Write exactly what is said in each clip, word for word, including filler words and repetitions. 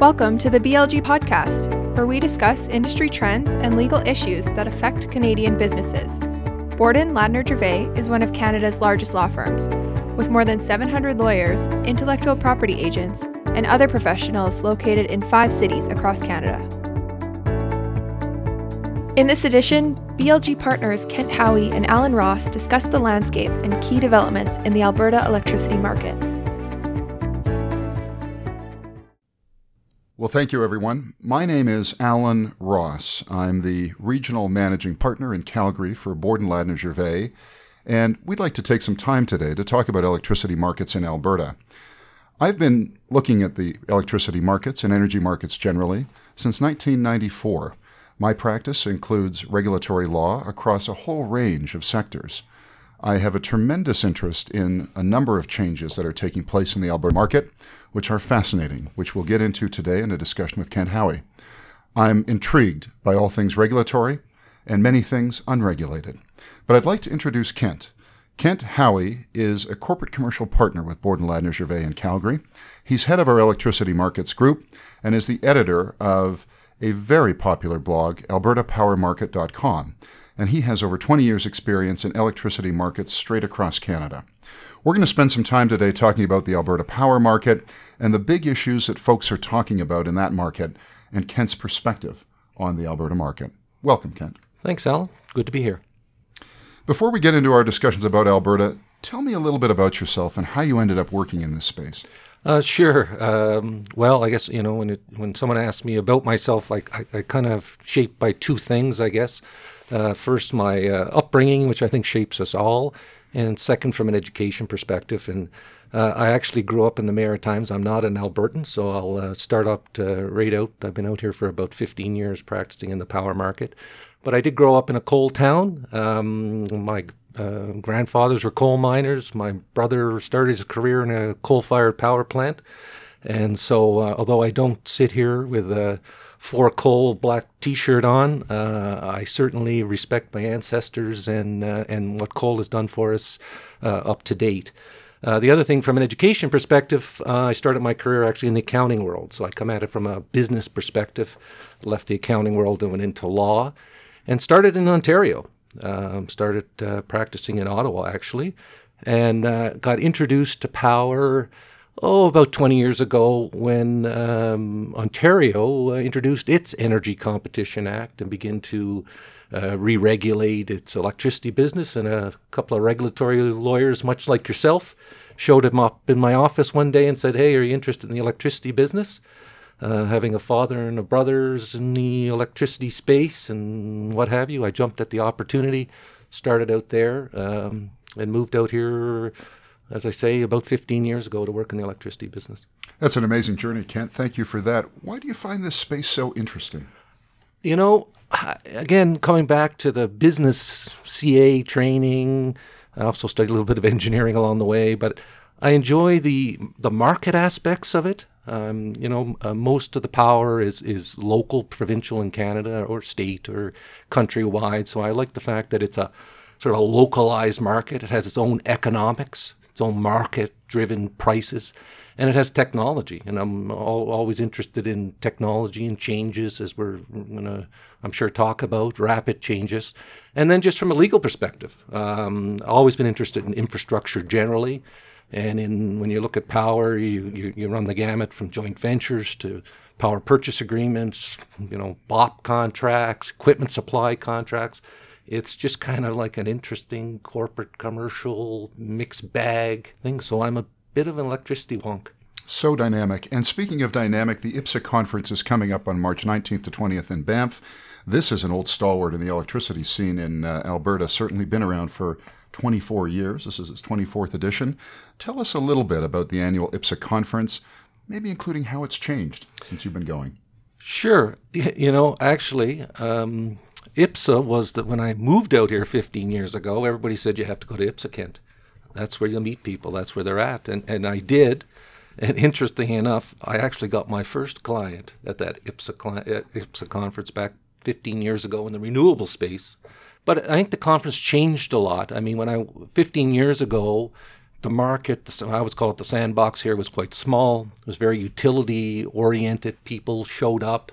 Welcome to the B L G podcast, where we discuss industry trends and legal issues that affect Canadian businesses. Borden Ladner Gervais is one of Canada's largest law firms, with more than seven hundred lawyers, intellectual property agents, and other professionals located in five cities across Canada. In this edition, B L G partners Kent Howie and Alan Ross discuss the landscape and key developments in the Alberta electricity market. Well, thank you, everyone. My name is Alan Ross. I'm the Regional Managing Partner in Calgary for Borden Ladner Gervais, and we'd like to take some time today to talk about electricity markets in Alberta. I've been looking at the electricity markets and energy markets generally since nineteen ninety-four. My practice includes regulatory law across a whole range of sectors. I have a tremendous interest in a number of changes that are taking place in the Alberta market, which are fascinating, which we'll get into today in a discussion with Kent Howie. I'm intrigued by all things regulatory and many things unregulated. But I'd like to introduce Kent. Kent Howie is a corporate commercial partner with Borden Ladner Gervais in Calgary. He's head of our electricity markets group and is the editor of a very popular blog, alberta power market dot com. And he has over twenty years' experience in electricity markets straight across Canada. We're going to spend some time today talking about the Alberta power market and the big issues that folks are talking about in that market and Kent's perspective on the Alberta market. Welcome, Kent. Thanks, Alan. Good to be here. Before we get into our discussions about Alberta, tell me a little bit about yourself and how you ended up working in this space. Uh, sure. Um, well, I guess, you know, when it, when someone asks me about myself, like I, I kind of shaped by two things, I guess. Uh, first, my uh, upbringing, which I think shapes us all, and second, from an education perspective. And uh, I actually grew up in the Maritimes. I'm not an Albertan, so I'll uh, start up to right out. I've been out here for about fifteen years practicing in the power market. But I did grow up in a coal town. Um, my uh, grandfathers were coal miners. My brother started his career in a coal-fired power plant. And so, uh, although I don't sit here with a for coal black t-shirt on, uh, I certainly respect my ancestors and uh, and what coal has done for us uh, up to date. Uh, the other thing, from an education perspective, uh, I started my career actually in the accounting world. So I come at it from a business perspective, left the accounting world and went into law, and started in Ontario. Um, started uh, practicing in Ottawa, actually, and uh, got introduced to power Oh, about twenty years ago when um, Ontario uh, introduced its Energy Competition Act and began to uh, re-regulate its electricity business. And a couple of regulatory lawyers, much like yourself, showed him up in my office one day and said, "Hey, are you interested in the electricity business?" Uh, having a father and a brothers in the electricity space and what have you, I jumped at the opportunity, started out there, um, and moved out here, as I say, about fifteen years ago to work in the electricity business. That's an amazing journey, Kent. Thank you for that. Why do you find this space so interesting? You know, again, coming back to the business C A training, I also studied a little bit of engineering along the way, but I enjoy the the market aspects of it. Um, you know, uh, most of the power is, is local, provincial in Canada or state or countrywide. So I like the fact that it's a sort of a localized market. It has its own economics, its own market-driven prices, and it has technology. And I'm all, always interested in technology and changes, as we're going to, I'm sure, talk about, rapid changes. And then just from a legal perspective, um, I've always been interested in infrastructure generally. And in when you look at power, you, you, you run the gamut from joint ventures to power purchase agreements, you know, B O P contracts, equipment supply contracts. It's just kind of like an interesting corporate commercial mixed bag thing. So I'm a bit of an electricity wonk. So dynamic. And speaking of dynamic, the IPPSA conference is coming up on March nineteenth to twentieth in Banff. This is an old stalwart in the electricity scene in uh, Alberta, certainly been around for twenty-four years. This is its twenty-fourth edition. Tell us a little bit about the annual IPPSA conference, maybe including how it's changed since you've been going. Sure. You know, actually, um, IPPSA was that when I moved out here fifteen years ago, everybody said, "You have to go to IPPSA, Kent. That's where you'll meet people. That's where they're at." And and I did. And interestingly enough, I actually got my first client at that IPPSA, cli- at IPPSA conference back fifteen years ago in the renewable space. But I think the conference changed a lot. I mean, when I fifteen years ago, the market, the, I would call it the sandbox here, was quite small. It was very utility-oriented. People showed up.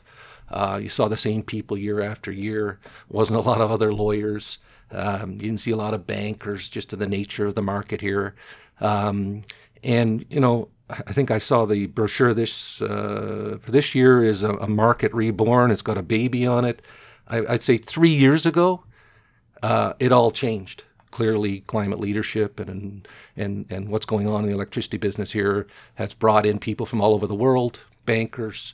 Uh, you saw the same people year after year. Wasn't a lot of other lawyers. Um, you didn't see a lot of bankers, just to the nature of the market here. Um, and, you know, I think I saw the brochure this uh, for this year is a, a market reborn. It's got a baby on it. I, I'd say three years ago, uh, it all changed. Clearly, climate leadership and, and and what's going on in the electricity business here has brought in people from all over the world, bankers.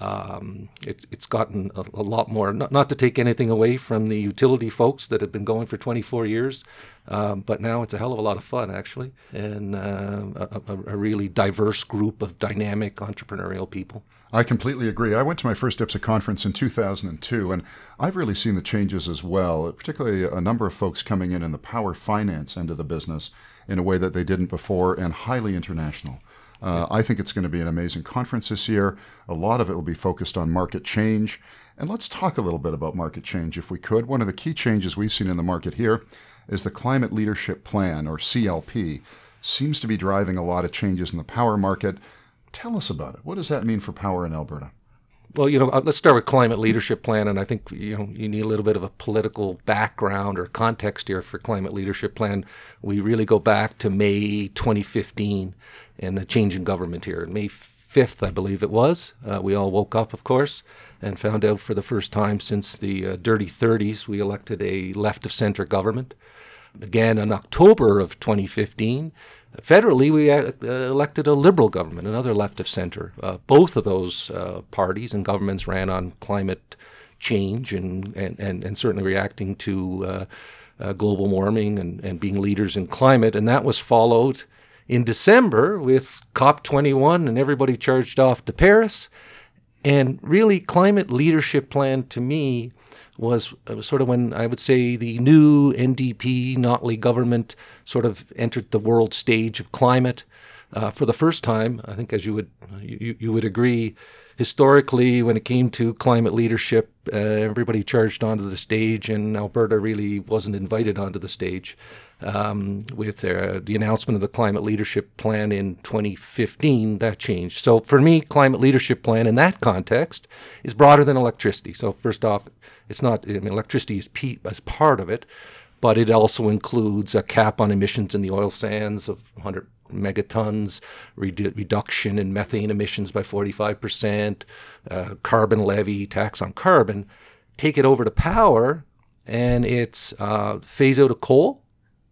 Um, it's it's gotten a, a lot more, not, not to take anything away from the utility folks that have been going for twenty-four years, um, but now it's a hell of a lot of fun, actually, and uh, a, a really diverse group of dynamic entrepreneurial people. I completely agree. I went to my first I P P S A conference in two thousand two, and I've really seen the changes as well, particularly a number of folks coming in in the power finance end of the business in a way that they didn't before, and highly international. Uh, I think it's going to be an amazing conference this year. A lot of it will be focused on market change. And let's talk a little bit about market change, if we could. One of the key changes we've seen in the market here is the Climate Leadership Plan, or C L P. Seems to be driving a lot of changes in the power market. Tell us about it. What does that mean for power in Alberta? Well, you know, let's start with Climate Leadership Plan, and I think you know you need a little bit of a political background or context here for Climate Leadership Plan. We really go back to May twenty fifteen and the change in government here. And May fifth, I believe it was. Uh, we all woke up, of course, and found out for the first time since the uh, dirty thirties we elected a left-of-center government. Again, in October of twenty fifteen, federally, we uh, elected a Liberal government, another left of center. Uh, both of those uh, parties and governments ran on climate change and, and, and, and certainly reacting to uh, uh, global warming and, and being leaders in climate. And that was followed in December with COP twenty-one, and everybody charged off to Paris. And really, Climate Leadership Plan, to me, was, was sort of when I would say the new N D P, Notley government sort of entered the world stage of climate uh, for the first time. I think, as you would you, you would agree, historically, when it came to climate leadership, uh, everybody charged onto the stage, and Alberta really wasn't invited onto the stage. Um, with uh, the announcement of the Climate Leadership Plan in twenty fifteen, that changed. So for me, Climate Leadership Plan in that context is broader than electricity. So first off, it's not, I mean, electricity is p- as part of it, but it also includes a cap on emissions in the oil sands of one hundred megatons, redu- reduction in methane emissions by forty-five percent, uh, carbon levy, tax on carbon. Take it over to power, and it's uh, phase out of coal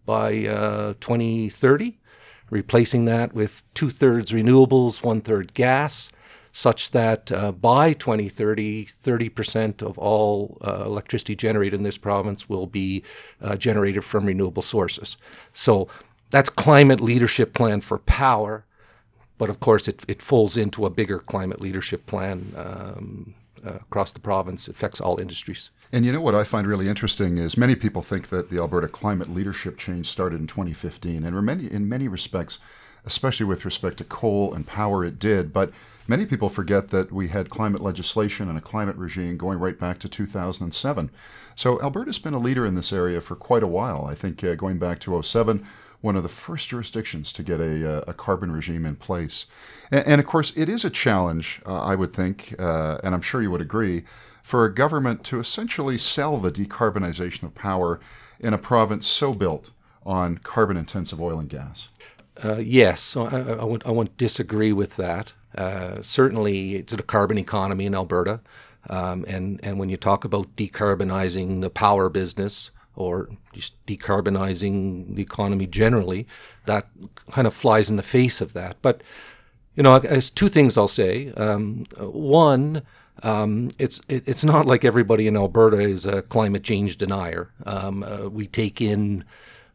by uh, twenty thirty, replacing that with two-thirds renewables, one-third gas, such that uh, by twenty thirty, thirty percent of all uh, electricity generated in this province will be uh, generated from renewable sources. So that's Climate Leadership Plan for power, but of course it, it folds into a bigger Climate Leadership Plan um, uh, across the province. It affects all industries. And you know what I find really interesting is many people think that the Alberta climate leadership change started in twenty fifteen, and in many, in many respects, especially with respect to coal and power, it did. But many people forget that we had climate legislation and a climate regime going right back to two thousand seven. So Alberta's been a leader in this area for quite a while. I think uh, going back to oh seven, one of the first jurisdictions to get a, a carbon regime in place. And, and of course, it is a challenge, uh, I would think, uh, and I'm sure you would agree, for a government to essentially sell the decarbonization of power in a province so built on carbon-intensive oil and gas. Uh, yes, so I, I, won't, I won't disagree with that. Uh, certainly, it's a carbon economy in Alberta, um, and, and when you talk about decarbonizing the power business or just decarbonizing the economy generally, that kind of flies in the face of that. But, you know, there's two things I'll say. Um, one... Um, it's it, it's not like everybody in Alberta is a climate change denier. Um, uh, we take in,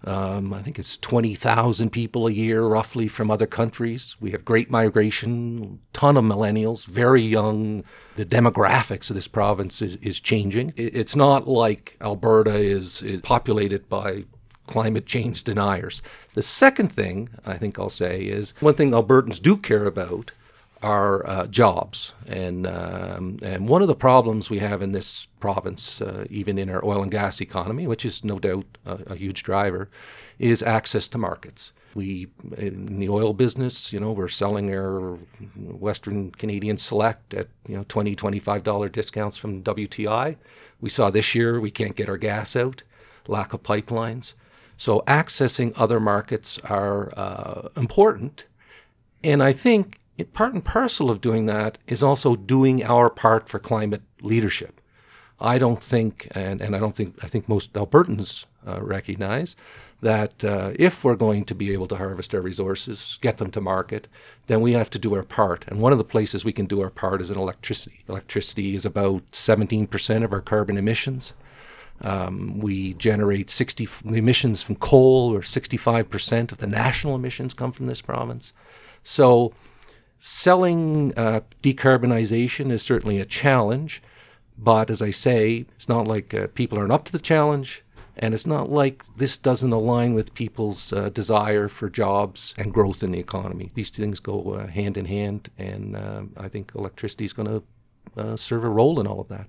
um, I think it's twenty thousand people a year, roughly, from other countries. We have great migration, ton of millennials, very young. The demographics of this province is, is changing. It, it's not like Alberta is, is populated by climate change deniers. The second thing I think I'll say is one thing Albertans do care about are uh, jobs. And um, and one of the problems we have in this province, uh, even in our oil and gas economy, which is no doubt a, a huge driver, is access to markets. We, in the oil business, you know, we're selling our Western Canadian Select at, you know, twenty dollars, twenty-five dollars discounts from W T I. We saw this year we can't get our gas out, lack of pipelines. So accessing other markets are uh, important. And I think it, part and parcel of doing that is also doing our part for climate leadership. I don't think, and, and I don't think, I think most Albertans uh, recognize that uh, if we're going to be able to harvest our resources, get them to market, then we have to do our part. And one of the places we can do our part is in electricity. Electricity is about seventeen percent of our carbon emissions. Um, we generate sixty emissions from coal, or sixty-five percent of the national emissions come from this province. So selling uh, decarbonization is certainly a challenge. But as I say, it's not like uh, people aren't up to the challenge. And it's not like this doesn't align with people's uh, desire for jobs and growth in the economy. These things go uh, hand in hand, and uh, I think electricity is going to uh, serve a role in all of that.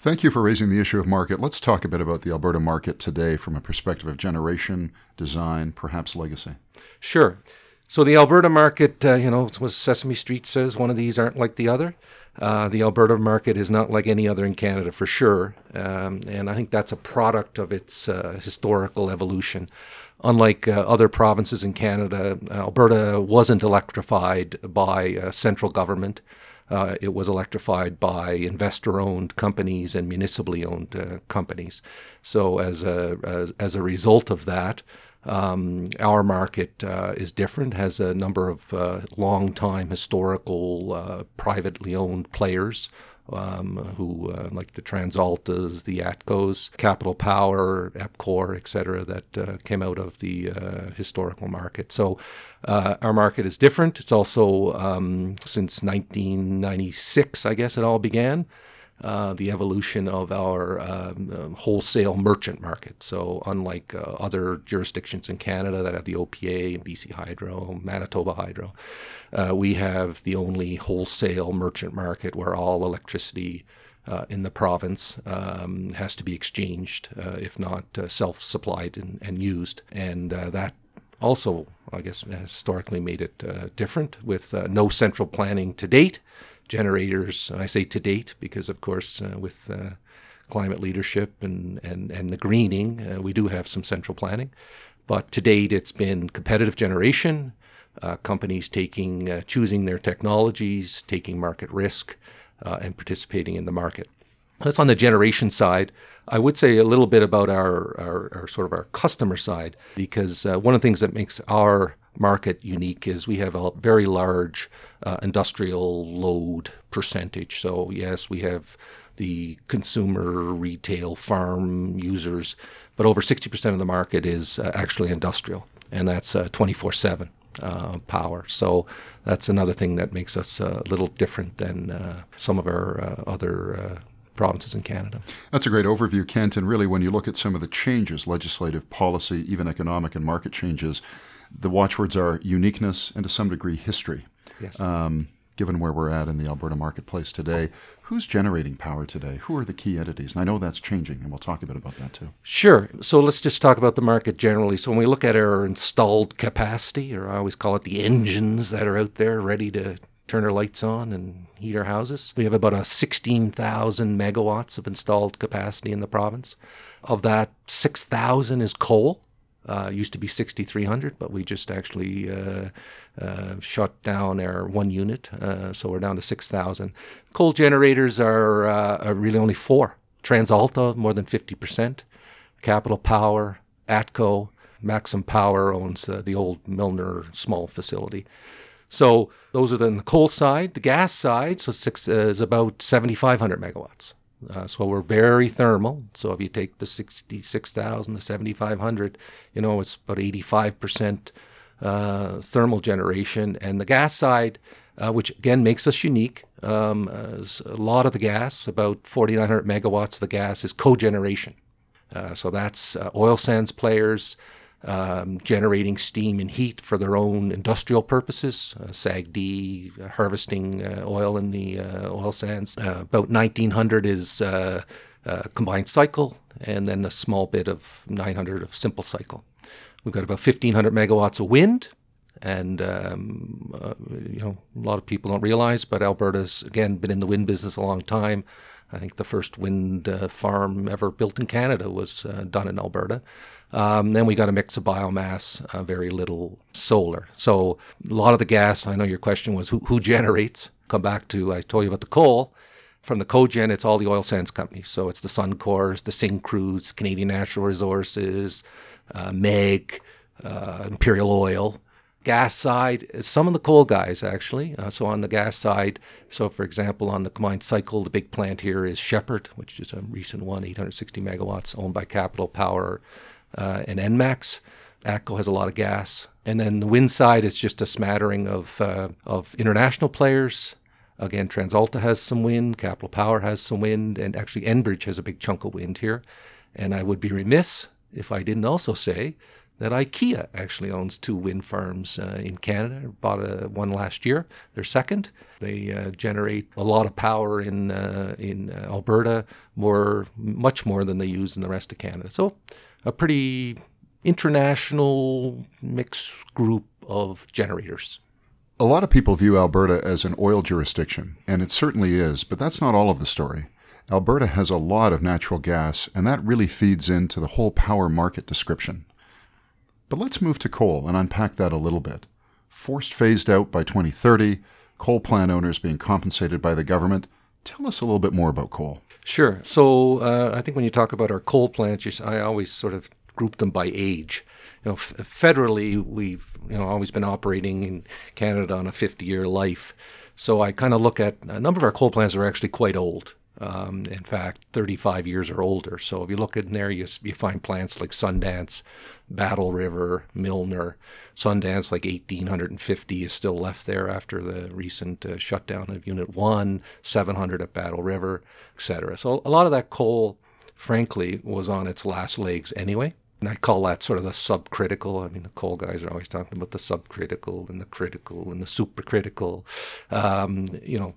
Thank you for raising the issue of market. Let's talk a bit about the Alberta market today from a perspective of generation, design, perhaps legacy. Sure. So the Alberta market, uh, you know, it's what Sesame Street says, one of these aren't like the other. Uh, the Alberta market is not like any other in Canada, for sure. Um, and I think that's a product of its uh, historical evolution. Unlike uh, other provinces in Canada, Alberta wasn't electrified by uh, central government. Uh, it was electrified by investor-owned companies and municipally-owned uh, companies. So as a, as, as a result of that, Um, our market uh, is different, has a number of uh, long-time historical uh, privately owned players um, who, uh, like the TransAltas, the ATCOs, Capital Power, EPCOR, et cetera, that uh, came out of the uh, historical market. So uh, our market is different. It's also, um, since nineteen ninety-six, I guess it all began. Uh, the evolution of our um, wholesale merchant market. So unlike uh, other jurisdictions in Canada that have the O P A, B C Hydro, Manitoba Hydro, uh, we have the only wholesale merchant market where all electricity uh, in the province um, has to be exchanged, uh, if not uh, self-supplied and, and used. And uh, that also, I guess, historically made it uh, different with uh, no central planning to date. Generators, and I say to date because, of course, uh, with uh, climate leadership and, and, and the greening, uh, we do have some central planning. But to date, it's been competitive generation, uh, companies taking uh, choosing their technologies, taking market risk, uh, and participating in the market. That's on the generation side. I would say a little bit about our, our, our sort of our customer side, because uh, one of the things that makes our market unique is we have a very large uh, industrial load percentage. So yes, we have the consumer, retail, farm users, but over sixty percent of the market is uh, actually industrial, and that's uh, twenty-four seven uh, power. So that's another thing that makes us a little different than uh, some of our uh, other uh, provinces in Canada. That's a great overview, Kent, and really when you look at some of the changes, legislative, policy, even economic and market changes, the watchwords are uniqueness and, to some degree, history. Yes. Um, given where we're at in the Alberta marketplace today, who's generating power today? Who are the key entities? And I know that's changing, and we'll talk a bit about that too. Sure. So let's just talk about the market generally. So when we look at our installed capacity, or I always call it the engines that are out there ready to turn our lights on and heat our houses, we have about a sixteen thousand megawatts of installed capacity in the province. Of that, six thousand is coal. Uh, used to be sixty-three hundred, but we just actually uh, uh, shut down our one unit, uh, so we're down to six thousand. Coal generators are, uh, are really only four. TransAlta, more than fifty percent. Capital Power, ATCO, Maxim Power owns uh, the old Milner small facility. So those are the, the coal side. The gas side, so six, uh, is about seventy-five hundred megawatts. Uh, so we're very thermal. So if you take the sixty-six thousand, the seventy-five hundred, you know, it's about eighty-five percent uh, thermal generation. And the gas side, uh, which again makes us unique, um, is a lot of the gas, about forty-nine hundred megawatts of the gas is cogeneration. Uh, so that's uh, oil sands players um, generating steam and heat for their own industrial purposes, uh, S A G D, uh, harvesting uh, oil in the uh, oil sands. Uh, about nineteen hundred is uh, uh, combined cycle, and then a small bit of nine hundred of simple cycle. We've got about fifteen hundred megawatts of wind. And, um, uh, you know, a lot of people don't realize, but Alberta's, again, been in the wind business a long time. I think the first wind uh, farm ever built in Canada was uh, done in Alberta. Um, then we got a mix of biomass, uh, very little solar. So a lot of the gas, I know your question was who, who generates? Come back to, I told you about the coal. From the cogen, it's all the oil sands companies. So it's the Suncors, the Syncrudes, Canadian Natural Resources, uh, Meg, uh, Imperial Oil. Gas side, some of the coal guys, actually. Uh, so on the gas side, so for example, on the combined cycle, the big plant here is Shepard, which is a recent one, eight hundred sixty megawatts, owned by Capital Power uh, and N MAX. ATCO has a lot of gas. And then the wind side is just a smattering of uh, of international players. Again, TransAlta has some wind, Capital Power has some wind, and actually Enbridge has a big chunk of wind here. And I would be remiss if I didn't also say that IKEA actually owns two wind farms uh, in Canada. Bought a, one last year, their second. They uh, generate a lot of power in uh, in Alberta, more much more than they use in the rest of Canada. So a pretty international mixed group of generators. A lot of people view Alberta as an oil jurisdiction, and it certainly is, but that's not all of the story. Alberta has a lot of natural gas, and that really feeds into the whole power market description. But let's move to coal and unpack that a little bit. Forced phased out by twenty thirty, coal plant owners being compensated by the government. Tell us a little bit more about coal. Sure. So uh, I think when you talk about our coal plants, you, I always sort of group them by age. You know, f- federally, we've you know always been operating in Canada on a fifty-year life. So I kind of look at a number of our coal plants are actually quite old. Um, in fact, thirty-five years or older. So if you look in there, you, you find plants like Sundance, Battle River, Milner. Sundance, like eighteen fifty, is still left there after the recent uh, shutdown of Unit one, seven hundred at Battle River, et cetera. So a lot of that coal, frankly, was on its last legs anyway. And I call that sort of the subcritical. I mean, the coal guys are always talking about the subcritical and the critical and the supercritical. Um, you know,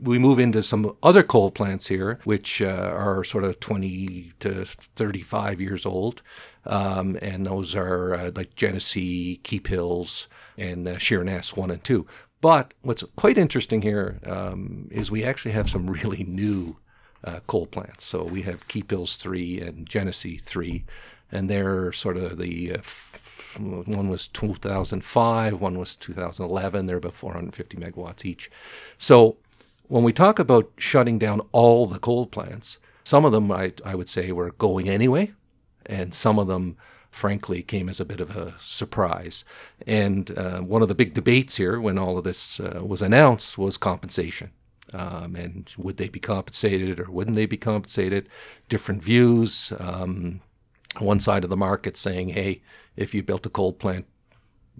we move into some other coal plants here, which uh, are sort of twenty to thirty-five years old. Um, and those are uh, like Genesee, Keephills, and uh, Sheerness one and two. But what's quite interesting here um, is we actually have some really new uh, coal plants. So we have Keephills three and Genesee three. And they're sort of the, uh, f- one was two thousand five, one was two thousand eleven. They're about four hundred fifty megawatts each. So when we talk about shutting down all the coal plants, some of them, I, I would say, were going anyway. And some of them, frankly, came as a bit of a surprise. And uh, one of the big debates here when all of this uh, was announced was compensation. Um, and would they be compensated or wouldn't they be compensated? Different views. Um One side of the market saying, hey, if you built a coal plant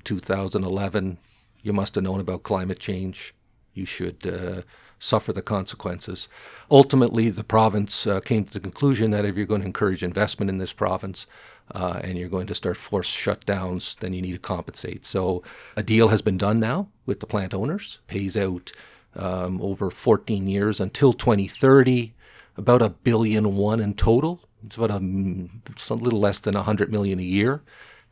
two thousand eleven, you must have known about climate change. You should uh, suffer the consequences. Ultimately, the province uh, came to the conclusion that if you're going to encourage investment in this province uh, and you're going to start forced shutdowns, then you need to compensate. So a deal has been done now with the plant owners, pays out um, over fourteen years until twenty thirty, about a billion one in total. It's about a, it's a little less than one hundred million dollars a year.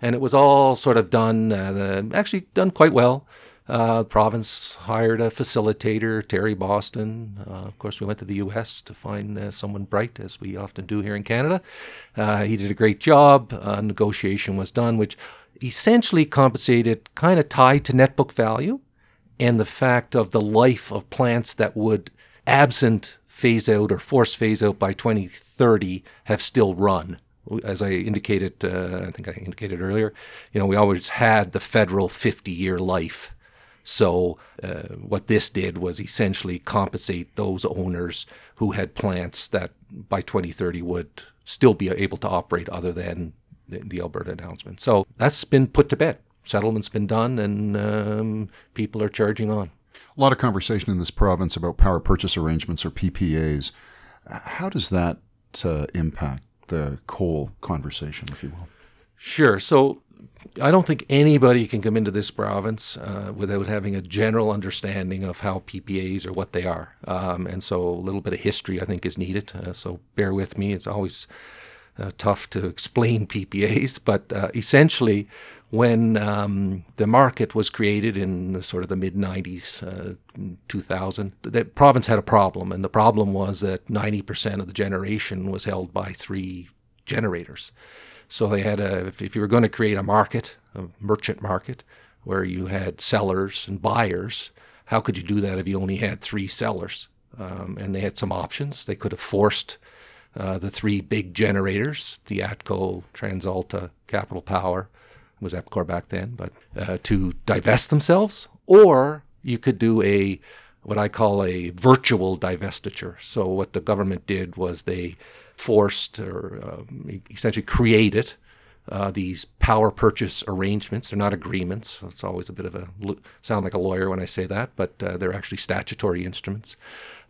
And it was all sort of done, uh, the, actually done quite well. Uh, the province hired a facilitator, Terry Boston. Uh, of course, we went to the U S to find uh, someone bright, as we often do here in Canada. Uh, he did a great job. Uh, negotiation was done, which essentially compensated, kind of tied to net book value and the fact of the life of plants that would, absent phase out or force phase out by twenty thirty, have still run. As I indicated, uh, I think I indicated earlier, you know, we always had the federal fifty-year life. So uh, what this did was essentially compensate those owners who had plants that by twenty thirty would still be able to operate other than the, the Alberta announcement. So that's been put to bed. Settlement's been done and um, people are charging on. A lot of conversation in this province about power purchase arrangements, or P P As. How does that uh, impact the coal conversation, if you will? Sure. So I don't think anybody can come into this province uh, without having a general understanding of how P P As are, what they are. Um, and so a little bit of history, I think, is needed. Uh, so bear with me. It's always uh, tough to explain P P As, but uh, essentially when um, the market was created in the, sort of the mid nineties, uh, two thousand, the province had a problem, and the problem was that ninety percent of the generation was held by three generators. So they had a, if, if you were going to create a market, a merchant market, where you had sellers and buyers, how could you do that if you only had three sellers? Um, and they had some options. They could have forced uh, the three big generators, the ATCO, TransAlta, Capital Power, it was EPCOR back then, but uh, to divest themselves. Or you could do a what I call a virtual divestiture. So what the government did was they forced or um, essentially created Uh, these power purchase arrangements. They're not agreements. So it's always a bit of a sound like a lawyer when I say that, but uh, they're actually statutory instruments,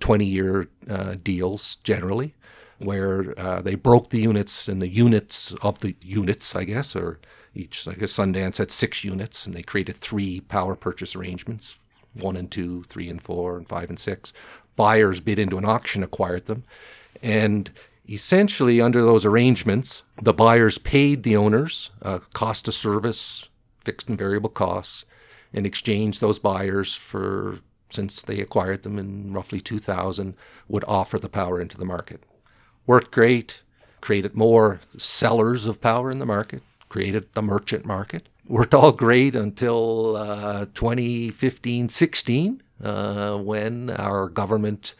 twenty-year uh, deals generally, where uh, they broke the units and the units of the units, I guess, or each, like a Sundance had six units, and they created three power purchase arrangements, one and two, three and four, and five and six. Buyers bid into an auction, acquired them, and essentially, under those arrangements, the buyers paid the owners uh, cost of service, fixed and variable costs, and exchanged those buyers for, since they acquired them in roughly two thousand, would offer the power into the market. Worked great, created more sellers of power in the market, created the merchant market. Worked all great until uh, twenty fifteen sixteen, uh, when our government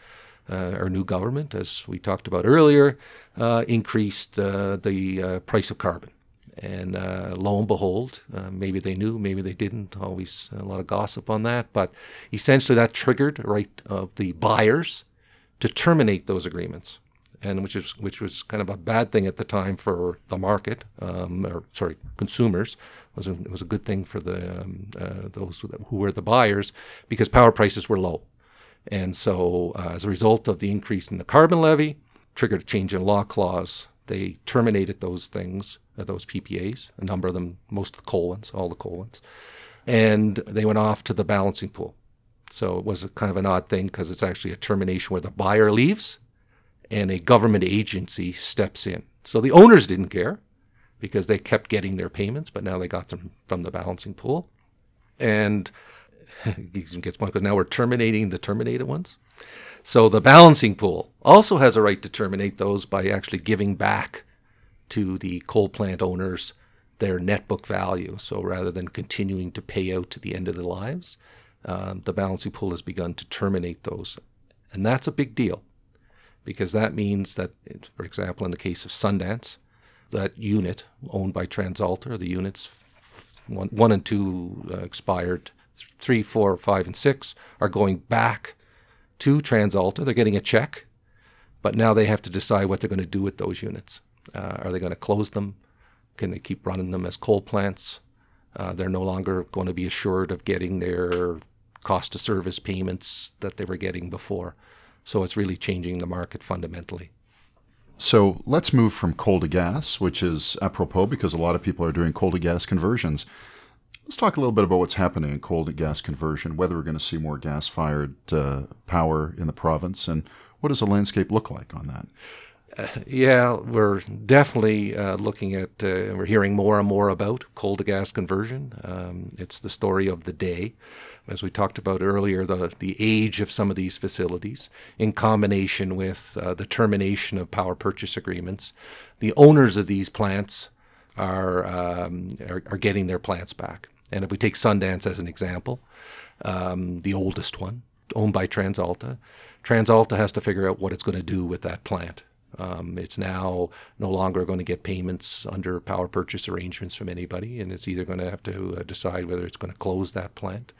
Uh, our new government, as we talked about earlier, uh, increased uh, the uh, price of carbon. And uh, lo and behold, uh, maybe they knew, maybe they didn't, always a lot of gossip on that. But essentially that triggered the right of the buyers to terminate those agreements, and which is, which was kind of a bad thing at the time for the market, um, or sorry, consumers. It was a, it was a good thing for the um, uh, those who were the buyers, because power prices were low. And so uh, as a result of the increase in the carbon levy, triggered a change in law clause. They terminated those things, uh, those P P As, a number of them, most of the coal ones, all the coal ones. And they went off to the balancing pool. So it was a kind of an odd thing, because it's actually a termination where the buyer leaves and a government agency steps in. So the owners didn't care, because they kept getting their payments, but now they got them from the balancing pool. And gets because now we're terminating the terminated ones. So the balancing pool also has a right to terminate those by actually giving back to the coal plant owners their net book value. So rather than continuing to pay out to the end of their lives, um, the balancing pool has begun to terminate those. And that's a big deal, because that means that, for example, in the case of Sundance, that unit owned by TransAlta, the units one, one and two uh, expired, three, four, five, and six are going back to TransAlta. They're getting a check, but now they have to decide what they're going to do with those units. Uh, are they going to close them? Can they keep running them as coal plants? Uh, they're no longer going to be assured of getting their cost of service payments that they were getting before. So it's really changing the market fundamentally. So let's move from coal to gas, which is apropos because a lot of people are doing coal to gas conversions. Let's talk a little bit about what's happening in coal to gas conversion, whether we're going to see more gas-fired uh, power in the province, and what does the landscape look like on that? Uh, yeah, we're definitely uh, looking at, uh, we're hearing more and more about coal to gas conversion. Um, it's the story of the day. As we talked about earlier, the, the age of some of these facilities, in combination with uh, the termination of power purchase agreements, the owners of these plants are, um, are, are getting their plants back. And if we take Sundance as an example, um, the oldest one, owned by TransAlta, TransAlta has to figure out what it's going to do with that plant. Um, it's now no longer going to get payments under power purchase arrangements from anybody, and it's either going to have to uh, decide whether it's going to close that plant,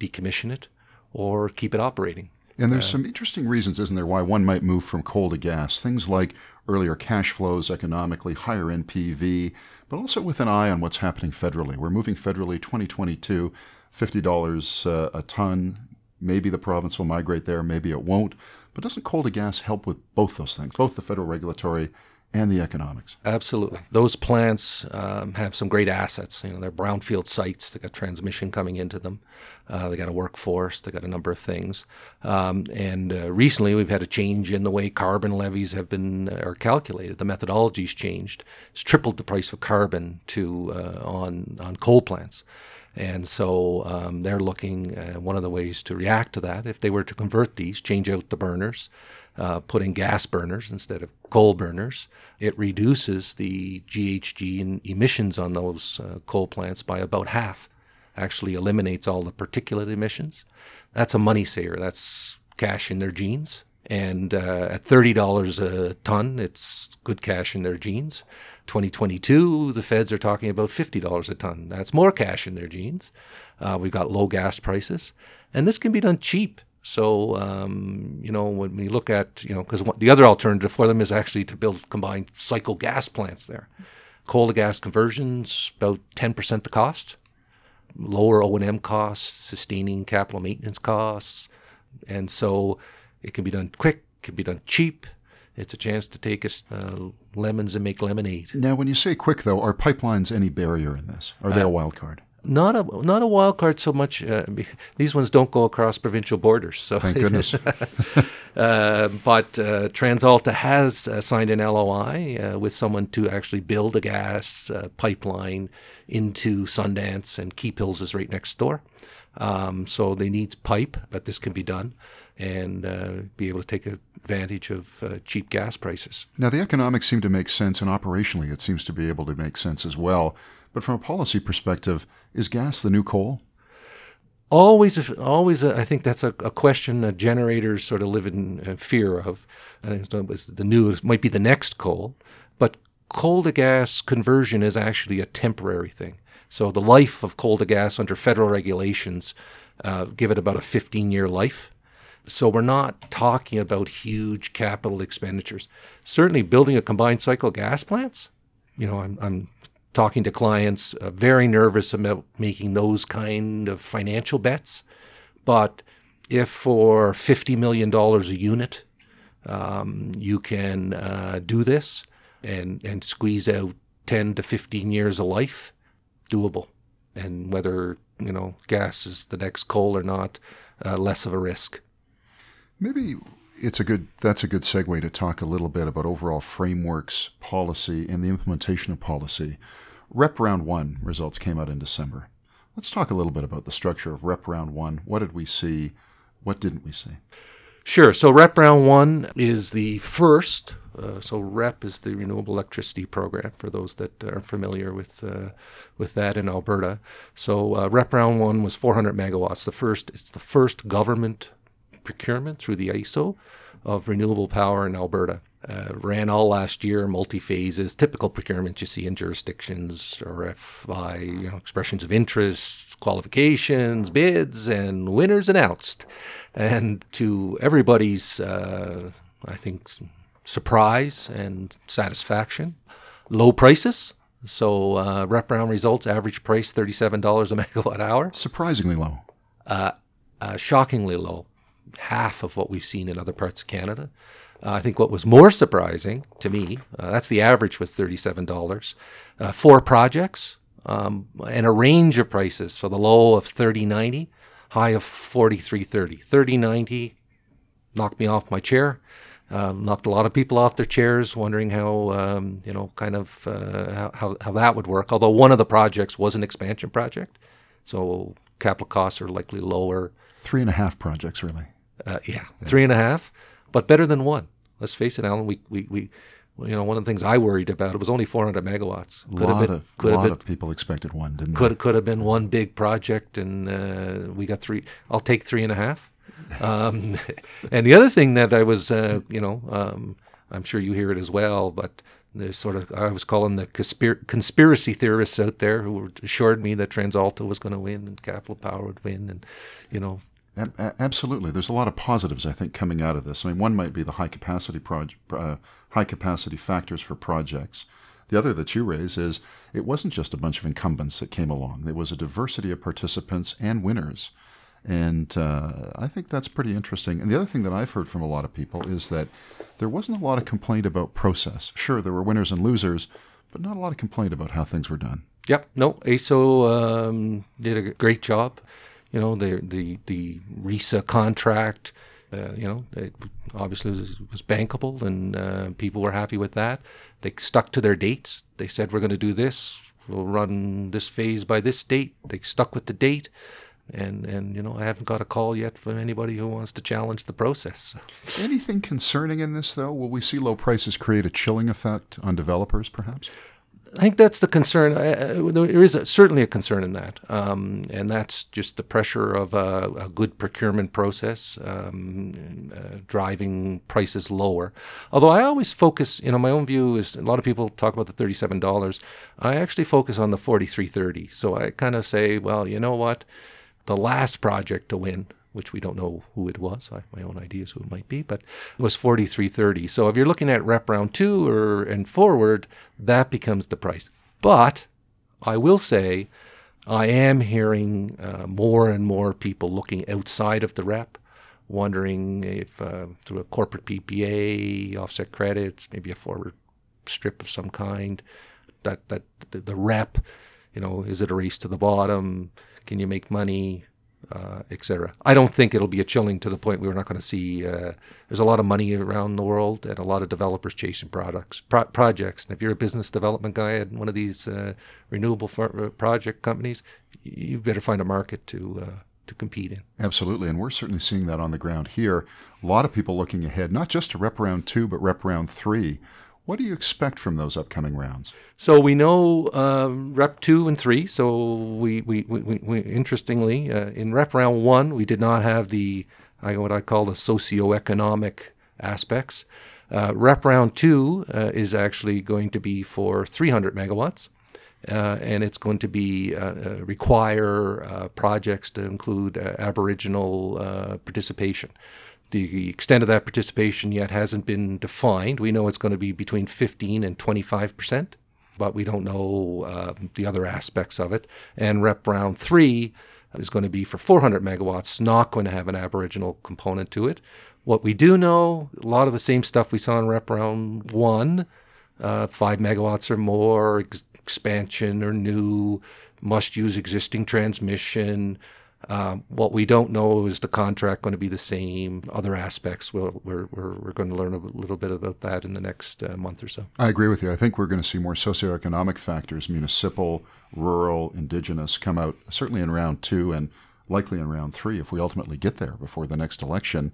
decommission it, or keep it operating. And there's uh, some interesting reasons, isn't there, why one might move from coal to gas. Things like earlier cash flows economically, higher N P V, but also with an eye on what's happening federally. We're moving federally twenty twenty-two, fifty dollars uh, a ton. Maybe the province will migrate there, maybe it won't. But doesn't coal to gas help with both those things, both the federal regulatory and the economics. Absolutely. Those plants um, have some great assets. You know, they're brownfield sites. They got transmission coming into them. Uh, they got a workforce. They got a number of things. Um, and uh, recently, we've had a change in the way carbon levies have been uh, are calculated. The methodology's changed. It's tripled the price of carbon to uh, on on coal plants. And so um, they're looking, uh, one of the ways to react to that, if they were to convert these, change out the burners, uh, put in gas burners instead of coal burners, it reduces the G H G emissions on those uh, coal plants by about half, actually eliminates all the particulate emissions. That's a money saver. That's cash in their jeans. And uh, at thirty dollars a ton, it's good cash in their jeans. twenty twenty-two, the feds are talking about fifty dollars a ton. That's more cash in their jeans. Uh, we've got low gas prices. And this can be done cheap. So, um, you know, when we look at, you know, because the other alternative for them is actually to build combined cycle gas plants there. Coal to gas conversions, about ten percent the cost. Lower O and M costs, sustaining capital maintenance costs. And so it can be done quick, it can be done cheap. It's a chance to take us uh, lemons and make lemonade. Now, when you say quick, though, are pipelines any barrier in this? Are they uh, a wild card? Not a not a wild card so much. Uh, these ones don't go across provincial borders. So thank goodness. uh, but uh, TransAlta has uh, signed an L O I uh, with someone to actually build a gas uh, pipeline into Sundance, and Keephills is right next door. Um, so they need pipe, but this can be done, and uh, be able to take advantage of uh, cheap gas prices. Now, the economics seem to make sense, and operationally it seems to be able to make sense as well. But from a policy perspective, is gas the new coal? Always, always. Uh, I think that's a, a question that generators sort of live in uh, fear of. And the new, it might be the next coal, but coal to gas conversion is actually a temporary thing. So the life of coal to gas under federal regulations uh, give it about a fifteen-year life. So we're not talking about huge capital expenditures. Certainly building a combined cycle gas plants, you know, I'm, I'm talking to clients uh, very nervous about making those kind of financial bets. But if for fifty million dollars a unit, um, you can uh, do this and, and squeeze out ten to fifteen years of life, doable. And whether, you know, gas is the next coal or not, uh, less of a risk. Maybe it's a good, that's a good segue to talk a little bit about overall frameworks, policy, and the implementation of policy. R E P Round one results came out in December. Let's talk a little bit about the structure of R E P Round one. What did we see? What didn't we see? Sure. So R E P Round one is the first. Uh, so R E P is the Renewable Electricity Program, for those that aren't familiar with uh, with that in Alberta. So uh, R E P Round one was four hundred megawatts. The first. It's the first government procurement through the I S O of renewable power in Alberta. Uh, ran all last year, multi-phases, typical procurement you see in jurisdictions, R F I, you know, expressions of interest, qualifications, bids, and winners announced. And to everybody's, uh, I think, surprise and satisfaction, low prices. So uh, R E P Round results, average price thirty-seven dollars a megawatt hour. Surprisingly low. Uh, uh, shockingly low. Half of what we've seen in other parts of Canada. Uh, I think what was more surprising to me, uh, that's the average was thirty-seven dollars, uh, four projects um, and a range of prices. So the low of thirty ninety, high of forty-three thirty. thirty ninety knocked me off my chair, um, knocked a lot of people off their chairs, wondering how, um, you know, kind of uh, how, how that would work. Although one of the projects was an expansion project, so capital costs are likely lower. Three and a half projects, really. Uh, yeah, three and a half, but better than one. Let's face it, Alan. We, we, we you know, one of the things I worried about, it was only four hundred megawatts. Could a lot have been, of, could lot have been, of people expected one, didn't could, they? Could have been one big project, and uh, we got three. I'll take three and a half. Um, and the other thing that I was, uh, you know, um, I'm sure you hear it as well, but there's sort of, I was calling the conspir- conspiracy theorists out there who assured me that TransAlta was going to win and Capital Power would win, and, you know, absolutely. There's a lot of positives, I think, coming out of this. I mean, one might be the high capacity proje- uh, high capacity factors for projects. The other that you raise is it wasn't just a bunch of incumbents that came along. There was a diversity of participants and winners. And uh, I think that's pretty interesting. And the other thing that I've heard from a lot of people is that there wasn't a lot of complaint about process. Sure, there were winners and losers, but not a lot of complaint about how things were done. Yep. No, A S O um, did a great job. You know, the the, the RISA contract, uh, you know, it obviously was, was bankable, and uh, people were happy with that. They stuck to their dates. They said, we're going to do this. We'll run this phase by this date. They stuck with the date. And, and you know, I haven't got a call yet from anybody who wants to challenge the process. Anything concerning in this, though? Will we see low prices create a chilling effect on developers, perhaps? I think that's the concern. Uh, there is a, certainly a concern in that. Um, and that's just the pressure of a, a good procurement process um, uh, driving prices lower. Although I always focus, you know, my own view is a lot of people talk about the thirty-seven dollars. I actually focus on the forty-three thirty. So I kind of say, well, you know what? The last project to win, which we don't know who it was, I have my own ideas who it might be, but it was forty-three thirty. So if you're looking at R E P round two or and forward, that becomes the price. But I will say I am hearing uh, more and more people looking outside of the R E P, wondering if uh, through a corporate P P A, offset credits, maybe a forward strip of some kind, that, that the, the R E P, you know, is it a race to the bottom? Can you make money, uh, et cetera? I don't think it'll be a chilling to the point where we're not going to see, uh, there's a lot of money around the world and a lot of developers chasing products, pro- projects. And if you're a business development guy at one of these uh, renewable far- project companies, you better find a market to uh, to compete in. Absolutely, and we're certainly seeing that on the ground here. A lot of people looking ahead, not just to R E P round two, but R E P round three. What do you expect from those upcoming rounds? So we know um, R E P two and three. So we, we, we, we, we interestingly, uh, in R E P round one, we did not have the I, what I call the socioeconomic aspects. Uh, R E P round two uh, is actually going to be for three hundred megawatts, uh, and it's going to be uh, uh, require uh, projects to include uh, Aboriginal uh, participation. The extent of that participation yet hasn't been defined. We know it's going to be between fifteen and twenty-five percent, but we don't know uh, the other aspects of it. And R E P round three is going to be for four hundred megawatts, not going to have an Aboriginal component to it. What we do know, a lot of the same stuff we saw in R E P round one, uh, five megawatts or more, ex- expansion or new, must use existing transmission. Um, what we don't know is the contract going to be the same. Other aspects, we'll, we're, we're, we're going to learn a little bit about that in the next uh, month or so. I agree with you. I think we're going to see more socioeconomic factors, municipal, rural, indigenous, come out certainly in round two and likely in round three if we ultimately get there before the next election.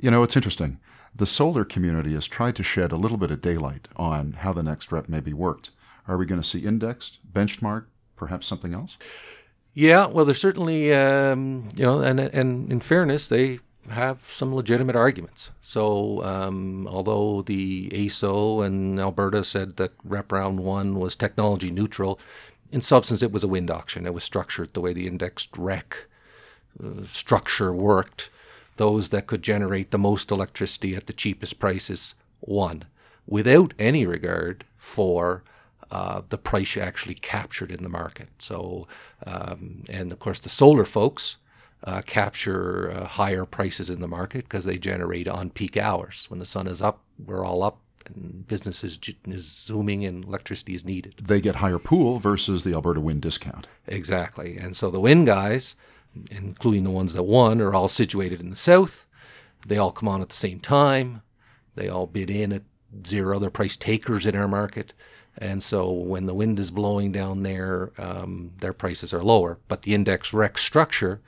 You know, it's interesting. The solar community has tried to shed a little bit of daylight on how the next R E P may be worked. Are we going to see indexed, benchmarked, perhaps something else? Yeah, well, there's certainly, um, you know, and and in fairness, they have some legitimate arguments. So um, although the A S O and Alberta said that R E P round one was technology neutral, in substance, it was a wind auction. It was structured the way the indexed R E C uh, structure worked. Those that could generate the most electricity at the cheapest prices won, without any regard for Uh, the price you actually captured in the market. So, um, and of course, the solar folks uh, capture uh, higher prices in the market because they generate on peak hours. When the sun is up, we're all up, and business is, is zooming, and electricity is needed. They get higher pool versus the Alberta wind discount. Exactly. And so the wind guys, including the ones that won, are all situated in the south. They all come on at the same time. They all bid in at zero. They're price takers in our market. And so when the wind is blowing down there, um, their prices are lower. But the index R E C structure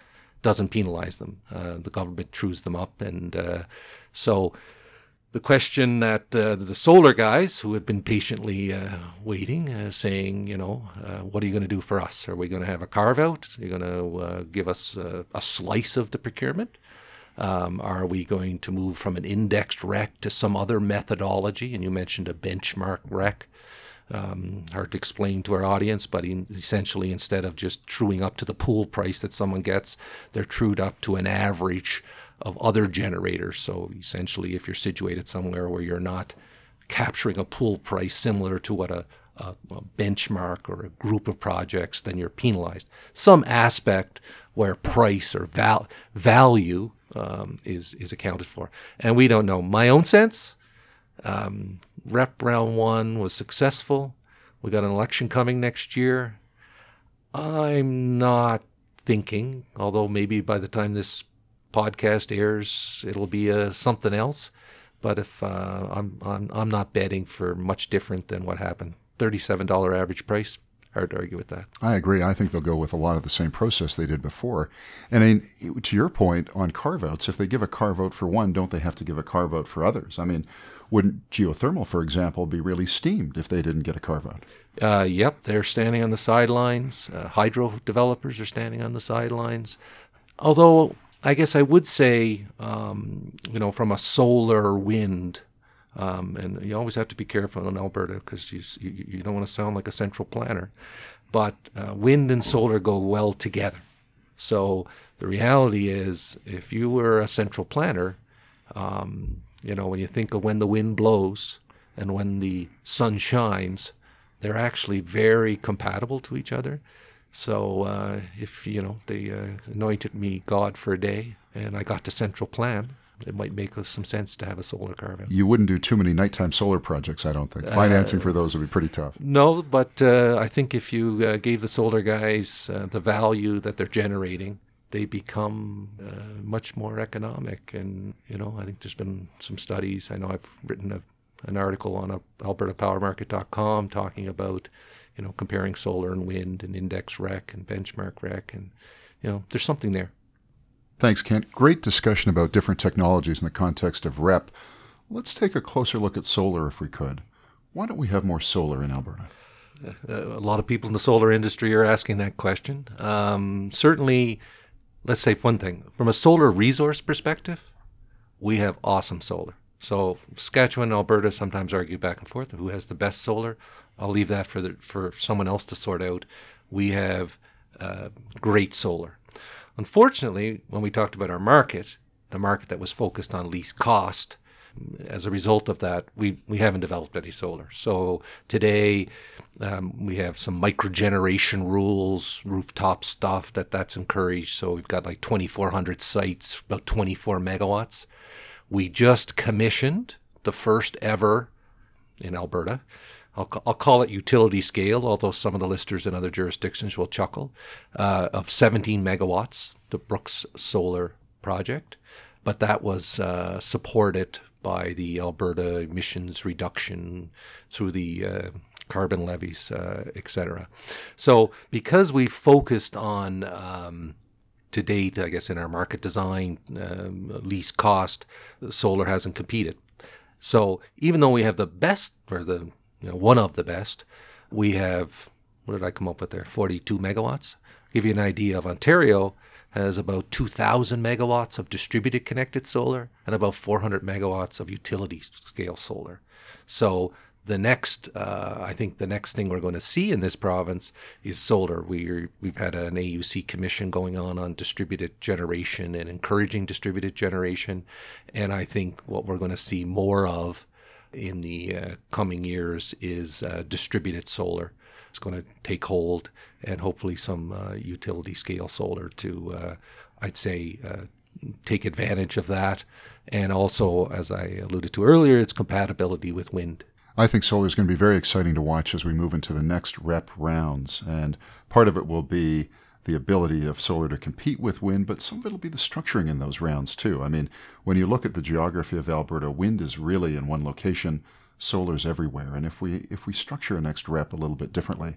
doesn't penalize them. Uh, the government trues them up. And uh, so the question that uh, the solar guys who have been patiently uh, waiting, uh, saying, you know, uh, what are you going to do for us? Are we going to have a carve-out? Are you going to uh, give us a, a slice of the procurement? Um, are we going to move from an indexed R E C to some other methodology? And you mentioned a benchmark R E C. Um, hard to explain to our audience, but in, essentially instead of just truing up to the pool price that someone gets, they're trued up to an average of other generators. So essentially if you're situated somewhere where you're not capturing a pool price similar to what a, a, a benchmark or a group of projects, then you're penalized. Some aspect where price or val- value um, is is accounted for. And we don't know. My own sense, um, rep round one was successful. We got an election coming next year. I'm not thinking, although maybe by the time this podcast airs, it'll be a something else. But if uh, I'm, I'm I'm not betting for much different than what happened. thirty-seven dollars average price. Hard to argue with that. I agree. I think they'll go with a lot of the same process they did before. And I, to your point on carve-outs, if they give a carve-out for one, don't they have to give a carve-out for others? I mean, wouldn't geothermal, for example, be really steamed if they didn't get a carve-out? Uh, yep, they're standing on the sidelines. Uh, hydro developers are standing on the sidelines. Although I guess I would say, um, you know, from a solar or wind, um, and you always have to be careful in Alberta because you, you you don't want to sound like a central planner, but uh, wind and solar go well together. So the reality is, if you were a central planner, um, you know, when you think of when the wind blows and when the sun shines, they're actually very compatible to each other. So uh, if, you know, they uh, anointed me God for a day and I got to central plan, it might make some sense to have a solar carve-out. You wouldn't do too many nighttime solar projects, I don't think. Financing uh, for those would be pretty tough. No, but uh, I think if you uh, gave the solar guys uh, the value that they're generating, they become uh, much more economic. And, you know, I think there's been some studies. I know I've written a, an article on alberta power market dot com talking about, you know, comparing solar and wind and index R E C and benchmark R E C. And, you know, there's something there. Thanks, Kent. Great discussion about different technologies in the context of R E P. Let's take a closer look at solar if we could. Why don't we have more solar in Alberta? Uh, a lot of people in the solar industry are asking that question. Um, certainly, let's say one thing. From a solar resource perspective, we have awesome solar. So Saskatchewan and Alberta sometimes argue back and forth who has the best solar. I'll leave that for the, for someone else to sort out. We have uh, great solar. Unfortunately, when we talked about our market, the market that was focused on least cost, as a result of that, we, we haven't developed any solar. So today um, we have some microgeneration rules, rooftop stuff that that's encouraged. So we've got like twenty-four hundred sites, about twenty-four megawatts. We just commissioned the first ever in Alberta. I'll, I'll call it utility scale, although some of the listeners in other jurisdictions will chuckle, uh, of seventeen megawatts, the Brooks Solar Project. But that was uh, supported by the Alberta emissions reduction through the uh, carbon levies, uh, et cetera. So because we focused on, um, to date, I guess, in our market design, um, least cost, solar hasn't competed. So even though we have the best or the You know, one of the best. We have, what did I come up with there? forty-two megawatts. I'll give you an idea of Ontario has about two thousand megawatts of distributed connected solar and about four hundred megawatts of utility scale solar. So the next, uh, I think the next thing we're going to see in this province is solar. We, we've had an A U C commission going on on distributed generation and encouraging distributed generation. And I think what we're going to see more of in the uh, coming years is uh, distributed solar. It's going to take hold, and hopefully some uh, utility scale solar to, uh, I'd say, uh, take advantage of that. And also, as I alluded to earlier, its compatibility with wind. I think solar is going to be very exciting to watch as we move into the next R E P rounds. And part of it will be the ability of solar to compete with wind, but some of it will be the structuring in those rounds too. I mean, when you look at the geography of Alberta, wind is really in one location, solar's everywhere. And if we if we structure our next R E P a little bit differently,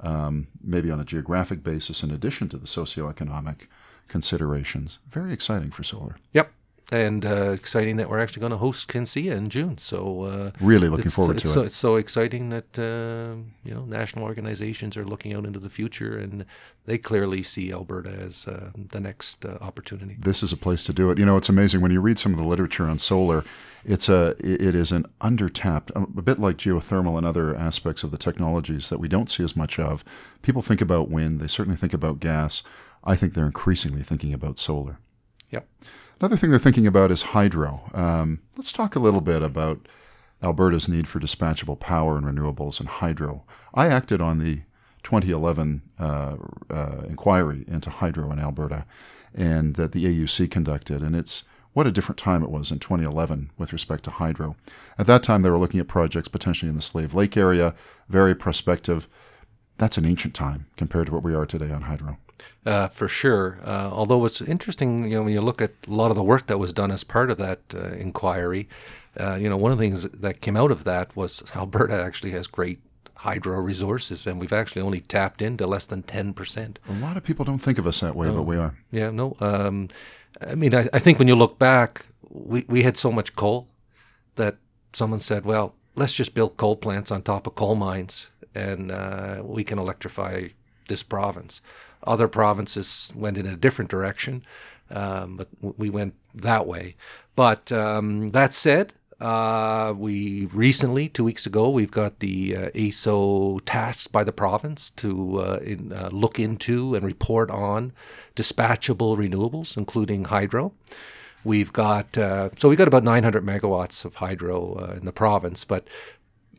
um, maybe on a geographic basis in addition to the socioeconomic considerations, very exciting for solar. Yep. And uh, exciting that we're actually going to host Kinsea in June. So uh, really looking forward to it. So, it's so exciting that uh, you know national organizations are looking out into the future, and they clearly see Alberta as uh, the next uh, opportunity. This is a place to do it. You know, it's amazing when you read some of the literature on solar. It's a it is an undertapped, a bit like geothermal and other aspects of the technologies that we don't see as much of. People think about wind. They certainly think about gas. I think they're increasingly thinking about solar. Yep. Another thing they're thinking about is hydro. Um, let's talk a little bit about Alberta's need for dispatchable power and renewables and hydro. I acted on the twenty eleven uh, uh, inquiry into hydro in Alberta, and that the A U C conducted. And it's what a different time it was in twenty eleven with respect to hydro. At that time, they were looking at projects potentially in the Slave Lake area, very prospective. That's an ancient time compared to what we are today on hydro. Uh, for sure. Uh, although it's interesting, you know, when you look at a lot of the work that was done as part of that uh, inquiry, uh, you know, one of the things that came out of that was Alberta actually has great hydro resources, and we've actually only tapped into less than ten percent. A lot of people don't think of us that way, no. but we are. Yeah, no. Um, I mean, I, I think when you look back, we, we had so much coal that someone said, well, let's just build coal plants on top of coal mines, and uh, we can electrify this province. Other provinces went in a different direction, um, but we went that way. But um, that said, Uh, we recently, two weeks ago, we've got the uh, A S O tasked by the province to uh, in, uh, look into and report on dispatchable renewables, including hydro. We've got, uh, so we've got about nine hundred megawatts of hydro uh, in the province, but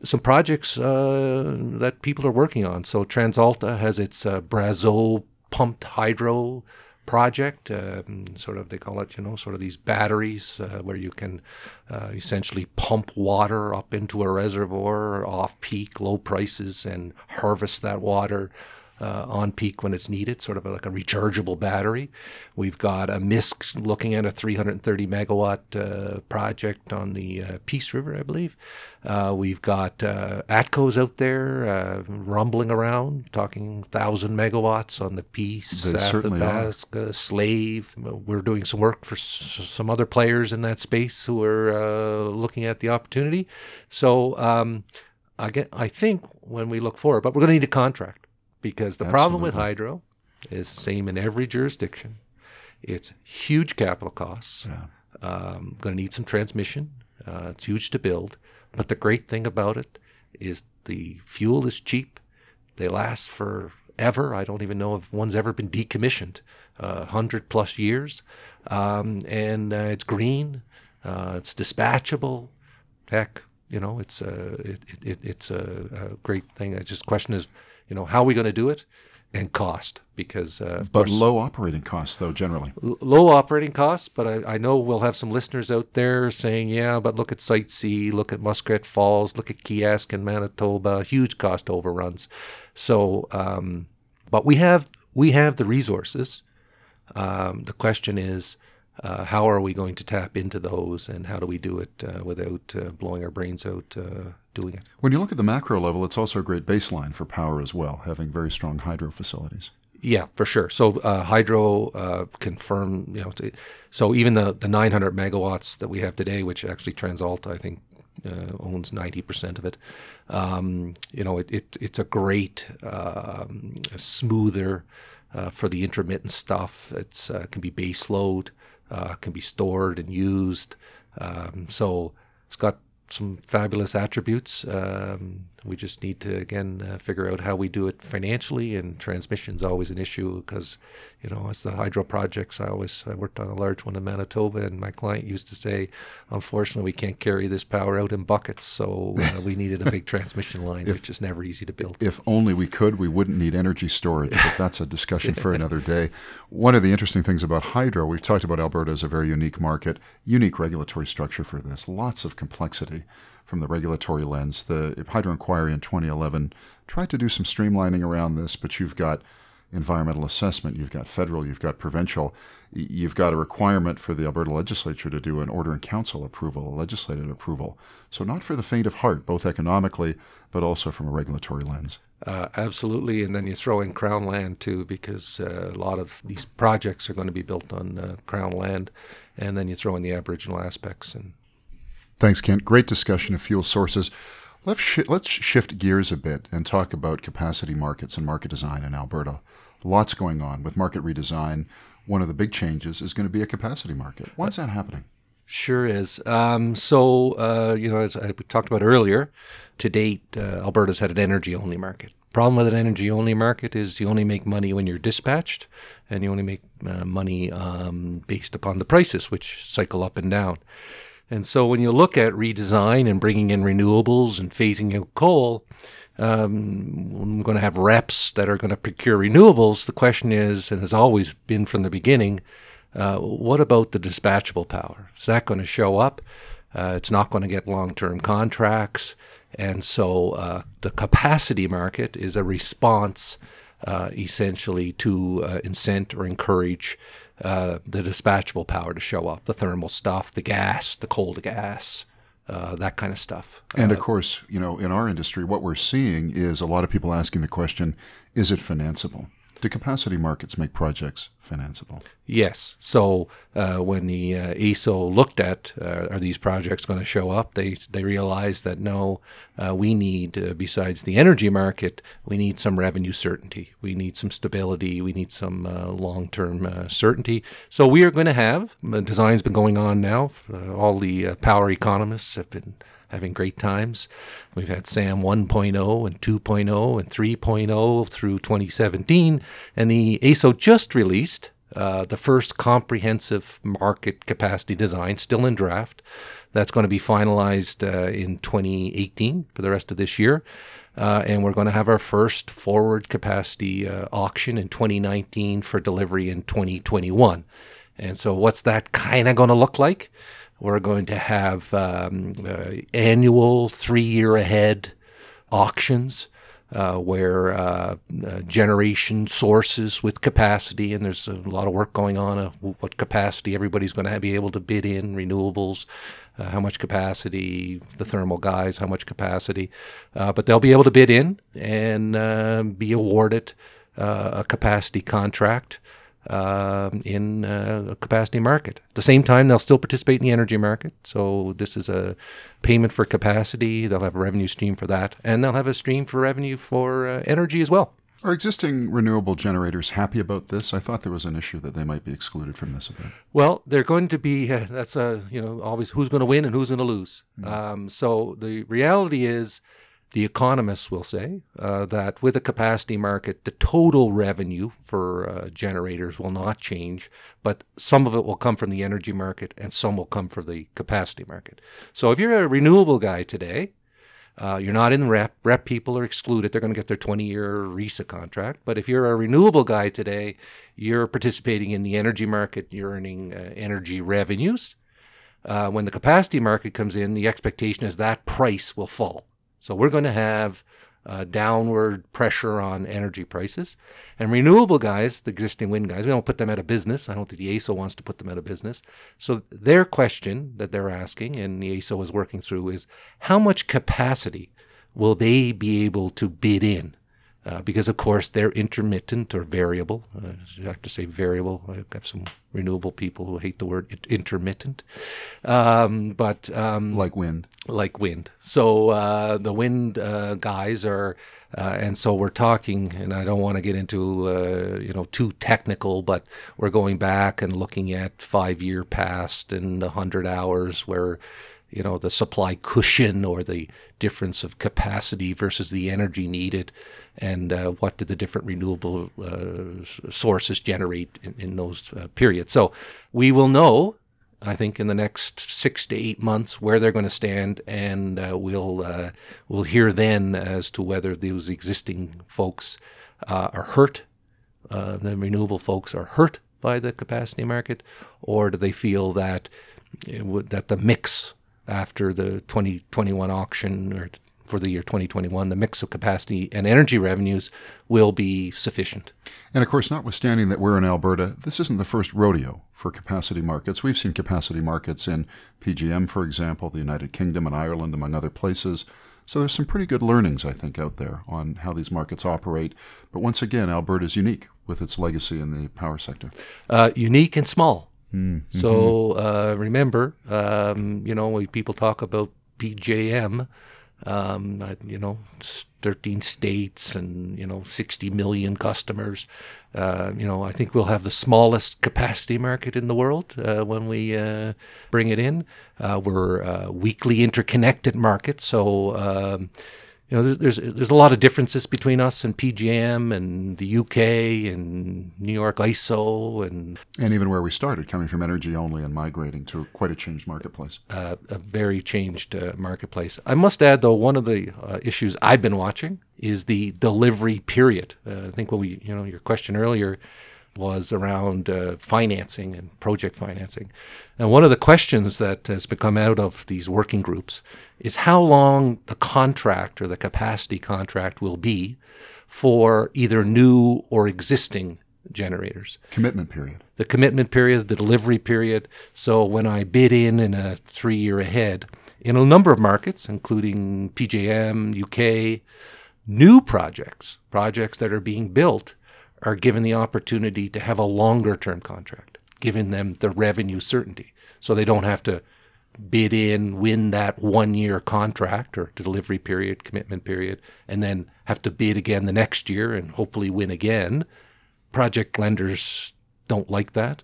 some projects uh, that people are working on. So TransAlta has its uh, Brazeau pumped hydro project, um, sort of, they call it, you know, sort of these batteries uh, where you can uh, essentially pump water up into a reservoir off peak, low prices, and harvest that water uh, on peak when it's needed, sort of like a rechargeable battery. We've got a M I S C looking at a three hundred thirty megawatt uh, project on the uh, Peace River, I believe. Uh, we've got uh, ATCO's out there uh, rumbling around, talking one thousand megawatts on the Peace, Athabasca, Slave. We're doing some work for s- some other players in that space who are uh, looking at the opportunity. So um, I, get, I think when we look forward, but we're going to need a contract, because the Absolutely. problem with hydro is the same in every jurisdiction. It's huge capital costs. Yeah. Um, going to need some transmission. Uh, it's huge to build. But the great thing about it is the fuel is cheap. They last forever. I don't even know if one's ever been decommissioned, uh, one hundred plus years. Um, and uh, it's green. Uh, it's dispatchable. Heck, you know, it's a, it, it, it's a, a great thing. I just question is, you know, how are we going to do it? And cost, because... Uh, but course, low operating costs, though, generally. L- low operating costs, but I, I know we'll have some listeners out there saying, yeah, but look at Site C, look at Muskrat Falls, look at Kiosk in Manitoba, huge cost overruns. So, um, but we have we have the resources. Um, the question is, uh, how are we going to tap into those, and how do we do it uh, without uh, blowing our brains out uh doing it. When you look at the macro level, it's also a great baseline for power as well, having very strong hydro facilities. Yeah, for sure. So uh, hydro uh, confirmed, you know, t- so even the, the nine hundred megawatts that we have today, which actually TransAlta, I think, uh, owns ninety percent of it, um, you know, it, it it's a great uh, smoother uh, for the intermittent stuff. It uh, can be base load, uh, can be stored and used. Um, so it's got some fabulous attributes. Um, we just need to, again, uh, figure out how we do it financially, and transmission's always an issue because, you know, as the hydro projects, I always I worked on a large one in Manitoba, and my client used to say, unfortunately, we can't carry this power out in buckets, so uh, we needed a big transmission line, if, which is never easy to build. If only we could, we wouldn't need energy storage, but that's a discussion for another day. One of the interesting things about hydro, we've talked about Alberta as a very unique market, unique regulatory structure for this, lots of complexity from the regulatory lens. The hydro inquiry in twenty eleven tried to do some streamlining around this, but you've got environmental assessment, you've got federal, you've got provincial, you've got a requirement for the Alberta legislature to do an order and council approval, a legislative approval. So not for the faint of heart, both economically, but also from a regulatory lens. Uh, absolutely. And then you throw in Crown land too, because uh, a lot of these projects are going to be built on uh, Crown land. And then you throw in the Aboriginal aspects. And thanks, Kent. Great discussion of fuel sources. Let's sh- let's shift gears a bit and talk about capacity markets and market design in Alberta. Lots going on with market redesign. One of the big changes is going to be a capacity market. Why is that happening? Sure is. Um, so, uh, you know, as I talked about earlier, to date, uh, Alberta's had an energy-only market. Problem with an energy-only market is you only make money when you're dispatched, and you only make uh, money um, based upon the prices, which cycle up and down. And so when you look at redesign and bringing in renewables and phasing out coal, um, we're going to have reps that are going to procure renewables. The question is, and has always been from the beginning, uh, what about the dispatchable power? Is that going to show up? Uh, it's not going to get long-term contracts. And so uh, the capacity market is a response uh, essentially to uh, incent or encourage Uh, the dispatchable power to show up, the thermal stuff, the gas, the coal to gas, uh, that kind of stuff. And uh, of course, you know, in our industry, what we're seeing is a lot of people asking the question, is it financeable? Do capacity markets make projects financeable? Yes. So uh, when the uh, A S O looked at, uh, are these projects going to show up, they they realized that no, uh, we need, uh, besides the energy market, we need some revenue certainty. We need some stability. We need some uh, long-term uh, certainty. So we are going to have, uh, design's been going on now, uh, all the uh, power economists have been having great times. We've had SAM one point oh and two point oh and three point oh through twenty seventeen, and the A S O just released uh, the first comprehensive market capacity design, still in draft. That's going to be finalized uh, in twenty eighteen for the rest of this year, uh, and we're going to have our first forward capacity uh, auction in twenty nineteen for delivery in twenty twenty-one. And so what's that kind of going to look like? We're going to have um, uh, annual three-year-ahead auctions uh, where uh, uh, generation sources with capacity, and there's a lot of work going on of what capacity everybody's going to be able to bid in, renewables, uh, how much capacity, the thermal guys, how much capacity. Uh, but they'll be able to bid in and uh, be awarded uh, a capacity contract Uh, in uh, a capacity market. At the same time, they'll still participate in the energy market. So this is a payment for capacity. They'll have a revenue stream for that, and they'll have a stream for revenue for uh, energy as well. Are existing renewable generators happy about this? I thought there was an issue that they might be excluded from this event. Well, they're going to be, uh, that's a, you know, always who's going to win and who's going to lose. Mm-hmm. Um, so the reality is, the economists will say uh, that with a capacity market, the total revenue for uh, generators will not change, but some of it will come from the energy market and some will come from the capacity market. So if you're a renewable guy today, uh, you're not in REP. REP people are excluded. They're going to get their twenty-year RISA contract. But if you're a renewable guy today, you're participating in the energy market. You're earning uh, energy revenues. Uh, when the capacity market comes in, the expectation is that price will fall. So we're going to have uh, downward pressure on energy prices. And renewable guys, the existing wind guys, we don't put them out of business. I don't think the A S O wants to put them out of business. So their question that they're asking, and the A S O is working through, is how much capacity will they be able to bid in? Uh, because, of course, they're intermittent or variable. Uh, I have to say variable. I have some renewable people who hate the word it- intermittent. Um, but um, Like wind. Like wind. So uh, the wind uh, guys are, uh, and so we're talking, and I don't want to get into, uh, you know, too technical, but we're going back and looking at five-year past and one hundred hours where, you know, the supply cushion or the difference of capacity versus the energy needed, and uh, what did the different renewable uh, sources generate in, in those uh, periods. So we will know, I think, in the next six to eight months where they're going to stand, and uh, we'll uh, we'll hear then as to whether those existing folks uh, are hurt, uh, the renewable folks are hurt by the capacity market, or do they feel that it would, that the mix after the twenty twenty-one auction or for the year twenty twenty-one, the mix of capacity and energy revenues will be sufficient. And of course, notwithstanding that we're in Alberta, this isn't the first rodeo for capacity markets. We've seen capacity markets in P J M, for example, the United Kingdom and Ireland, among other places. So there's some pretty good learnings, I think, out there on how these markets operate. But once again, Alberta is unique with its legacy in the power sector. Uh, unique and small. Mm-hmm. So uh, remember, um, you know, when people talk about P J M, um, you know, it's thirteen states and, you know, sixty million customers. Uh, you know, I think we'll have the smallest capacity market in the world uh, when we uh, bring it in. Uh, we're uh, weakly interconnected market, so um, you know, there's, there's there's a lot of differences between us and P J M and the U K and New York I S O and and even where we started, coming from energy only and migrating to quite a changed marketplace. Uh, a very changed uh, marketplace. I must add, though, one of the uh, issues I've been watching is the delivery period. Uh, I think what we, you know, your question earlier was around uh, financing and project financing. And one of the questions that has become out of these working groups is how long the contract or the capacity contract will be for either new or existing generators. Commitment period. The commitment period, the delivery period. So when I bid in in a three-year ahead, in a number of markets, including P J M, U K, new projects, projects that are being built are given the opportunity to have a longer-term contract, giving them the revenue certainty. So they don't have to bid in, win that one-year contract or delivery period, commitment period, and then have to bid again the next year and hopefully win again. Project lenders don't like that.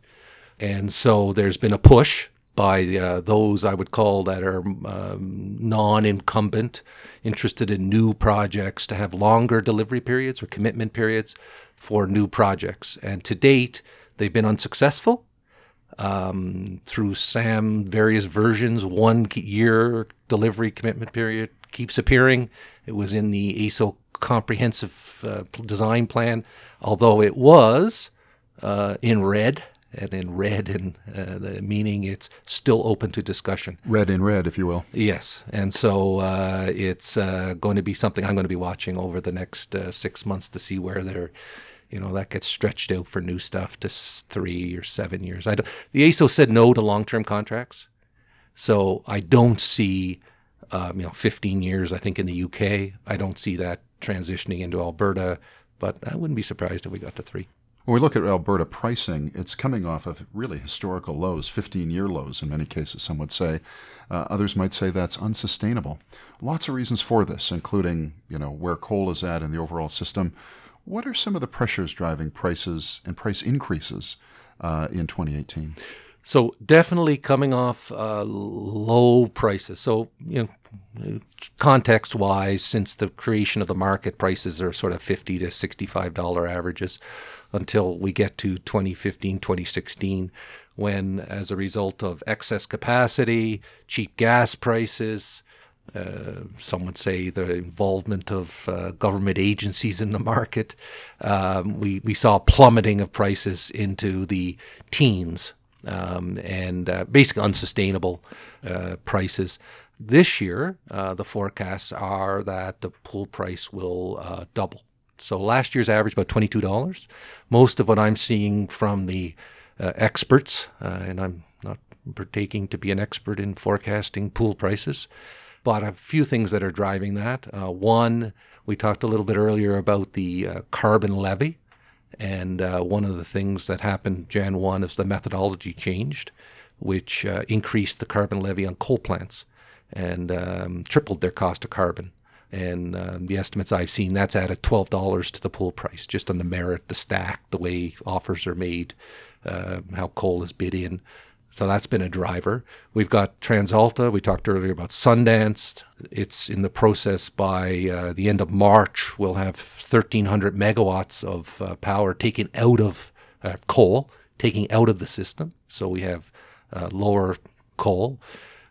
And so there's been a push by uh, those I would call that are um, non-incumbent, interested in new projects, to have longer delivery periods or commitment periods for new projects. And to date, they've been unsuccessful um, through SAM, various versions. One year delivery commitment period keeps appearing. It was in the A S O comprehensive uh, design plan, although it was uh, in red, and in red, and uh, the meaning it's still open to discussion. Red in red, if you will. Yes. And so uh, it's uh, going to be something I'm going to be watching over the next uh, six months to see where they're, you know, that gets stretched out for new stuff to three or seven years. I don't, the A S O said no to long-term contracts, so I don't see, um, you know, fifteen years. I think in the U K, I don't see that transitioning into Alberta, but I wouldn't be surprised if we got to three. When we look at Alberta pricing, it's coming off of really historical lows, fifteen-year lows in many cases, some would say. Uh, others might say that's unsustainable. Lots of reasons for this, including, you know, where coal is at in the overall system. What are some of the pressures driving prices and price increases uh, in twenty eighteen? So definitely coming off uh, low prices. So, you know, context-wise, since the creation of the market, prices are sort of fifty to sixty-five dollars averages until we get to twenty fifteen, twenty sixteen, when as a result of excess capacity, cheap gas prices, uh, some would say the involvement of uh, government agencies in the market, um, we, we saw plummeting of prices into the teens. Um, and uh, basically unsustainable uh, prices. This year, uh, the forecasts are that the pool price will uh, double. So last year's average, about twenty-two dollars. Most of what I'm seeing from the uh, experts, uh, and I'm not partaking to be an expert in forecasting pool prices, but a few things that are driving that. Uh, one, we talked a little bit earlier about the uh, carbon levy. And uh, one of the things that happened January first is the methodology changed, which uh, increased the carbon levy on coal plants and um, tripled their cost of carbon. And uh, the estimates I've seen, that's added twelve dollars to the pool price, just on the merit, the stack, the way offers are made, uh, how coal is bid in. So that's been a driver. We've got TransAlta. We talked earlier about Sundance. It's in the process by uh, the end of March. We'll have thirteen hundred megawatts of uh, power taken out of uh, coal, taking out of the system. So we have uh, lower coal.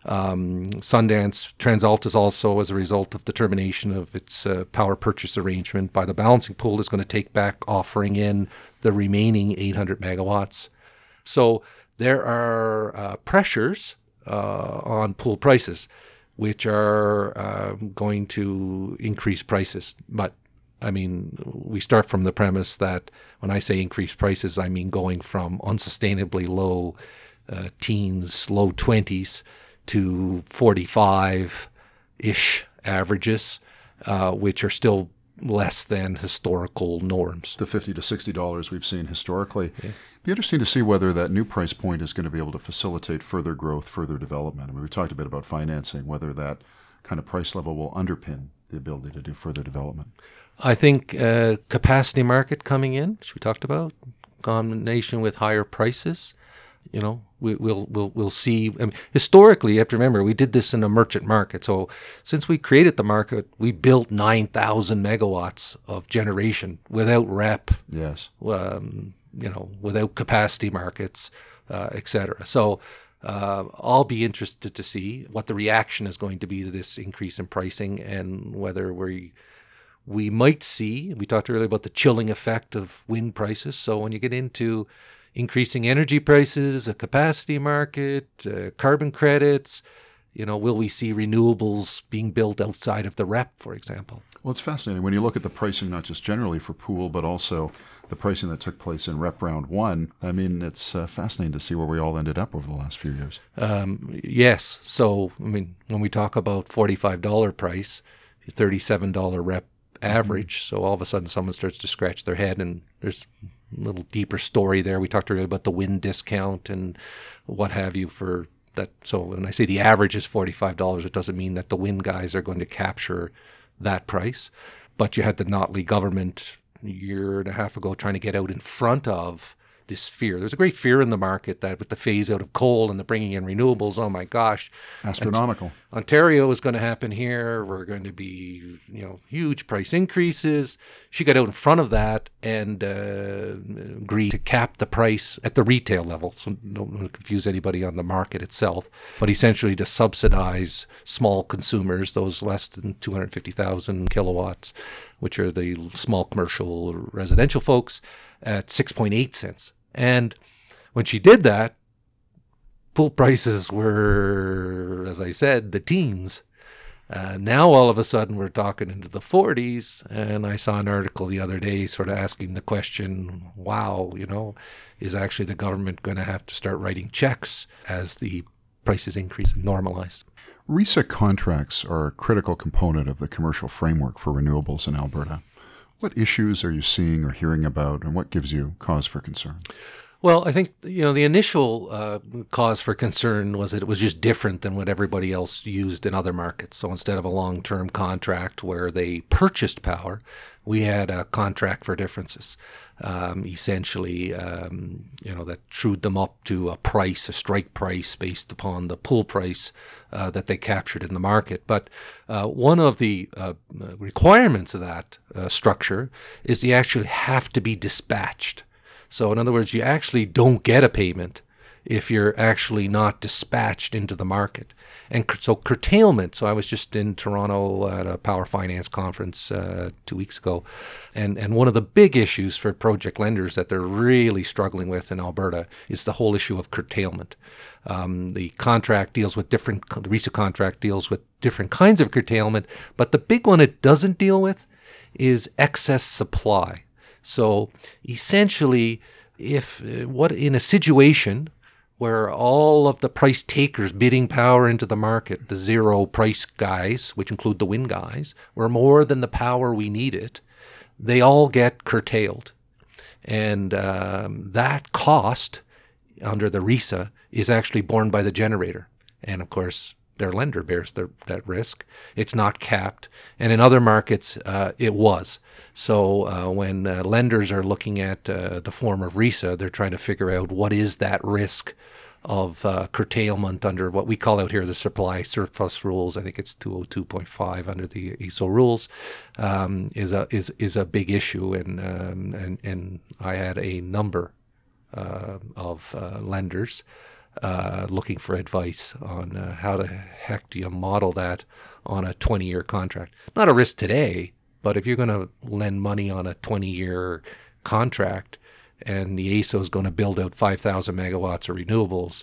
Um, Sundance, TransAlta is also, as a result of the termination of its uh, power purchase arrangement by the balancing pool, is going to take back offering in the remaining eight hundred megawatts. So there are uh, pressures uh, on pool prices, which are uh, going to increase prices. But, I mean, we start from the premise that when I say increase prices, I mean going from unsustainably low uh, teens, low twenties to forty-five-ish averages, uh, which are still less than historical norms. The fifty to sixty dollars we've seen historically. Yeah. Be interesting to see whether that new price point is going to be able to facilitate further growth, further development. I mean, we talked a bit about financing, whether that kind of price level will underpin the ability to do further development. I think uh, capacity market coming in, which we talked about, combination with higher prices, you know, we, we'll we'll we'll see. I mean, historically, you have to remember, we did this in a merchant market. So since we created the market, we built nine thousand megawatts of generation without R E P. Yes. Um, you know, without capacity markets, uh, et cetera. So. Uh, I'll be interested to see what the reaction is going to be to this increase in pricing, and whether we we might see, we talked earlier about the chilling effect of wind prices. So when you get into increasing energy prices, a capacity market, uh, carbon credits, you know, will we see renewables being built outside of the R E P, for example? Well, it's fascinating. When you look at the pricing, not just generally for pool, but also the pricing that took place in R E P round one, I mean, it's uh, fascinating to see where we all ended up over the last few years. Um, yes. So, I mean, when we talk about forty-five dollars price, thirty-seven dollars R E P average, mm-hmm. so all of a sudden someone starts to scratch their head, and there's a little deeper story there. We talked earlier about the wind discount and what have you for... That, so when I say the average is forty-five dollars, it doesn't mean that the wind guys are going to capture that price. But you had the Notley government a year and a half ago trying to get out in front of this fear. There's a great fear in the market that with the phase out of coal and the bringing in renewables, oh my gosh. Astronomical. Ontario is going to happen here. We're going to be, you know, huge price increases. She got out in front of that and uh, agreed to cap the price at the retail level. So don't want to confuse anybody on the market itself, but essentially to subsidize small consumers, those less than two hundred fifty thousand kilowatts, which are the small commercial residential folks, at six point eight cents. And when she did that, pool prices were, as I said, the teens. Uh, now all of a sudden we're talking into the forties, and I saw an article the other day sort of asking the question, wow, you know, is actually the government going to have to start writing checks as the prices increase and normalize? RISA contracts are a critical component of the commercial framework for renewables in Alberta. What issues are you seeing or hearing about, and what gives you cause for concern? Well, I think, you know, the initial uh, cause for concern was that it was just different than what everybody else used in other markets. So instead of a long-term contract where they purchased power, we had a contract for differences, um, essentially, um, you know, that trued them up to a price, a strike price based upon the pool price uh, that they captured in the market. But uh, one of the uh, requirements of that uh, structure is you actually have to be dispatched. So in other words, you actually don't get a payment if you're actually not dispatched into the market. And so curtailment, so I was just in Toronto at a power finance conference uh, two weeks ago, and, and one of the big issues for project lenders that they're really struggling with in Alberta is the whole issue of curtailment. Um, the contract deals with different, the RISA contract deals with different kinds of curtailment, but the big one it doesn't deal with is excess supply. So essentially, if what in a situation where all of the price takers bidding power into the market, the zero price guys, which include the wind guys, were more than the power we needed, they all get curtailed. And um, that cost under the RISA is actually borne by the generator. And of course, their lender bears their, that risk. It's not capped. And in other markets, uh, it was. So uh, when uh, lenders are looking at uh, the form of RISA, they're trying to figure out what is that risk of uh, curtailment under what we call out here the supply surplus rules. I think it's two oh two point five under the I S O rules, um, is a is is a big issue, and um, and and I had a number uh, of uh, lenders uh, looking for advice on uh, how the heck do you model that on a twenty-year contract. Not a risk today, but if you're going to lend money on a twenty-year contract, and the A S O is going to build out five thousand megawatts of renewables,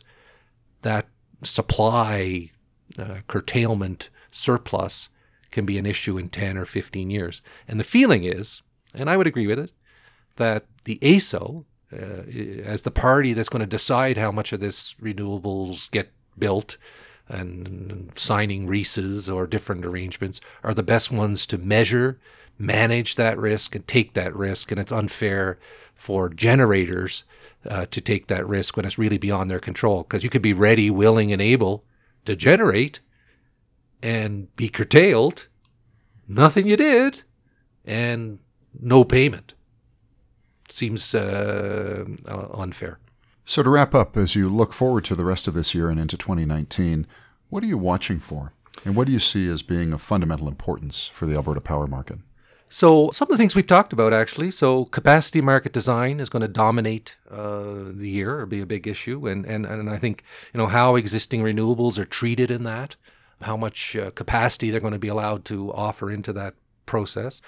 that supply uh, curtailment surplus can be an issue in ten or fifteen years. And the feeling is, and I would agree with it, that the A S O, uh, as the party that's going to decide how much of this renewables get built and signing RISAs or different arrangements, are the best ones to measure, manage that risk, and take that risk. And it's unfair for generators uh, to take that risk when it's really beyond their control, because you could be ready, willing, and able to generate and be curtailed, nothing you did, and no payment. Seems uh, unfair. So to wrap up, as you look forward to the rest of this year and into twenty nineteen, what are you watching for? And what do you see as being of fundamental importance for the Alberta power market? So some of the things we've talked about, actually. So capacity market design is going to dominate uh, the year or be a big issue. And, and, and I think, you know, how existing renewables are treated in that, how much uh, capacity they're going to be allowed to offer into that process,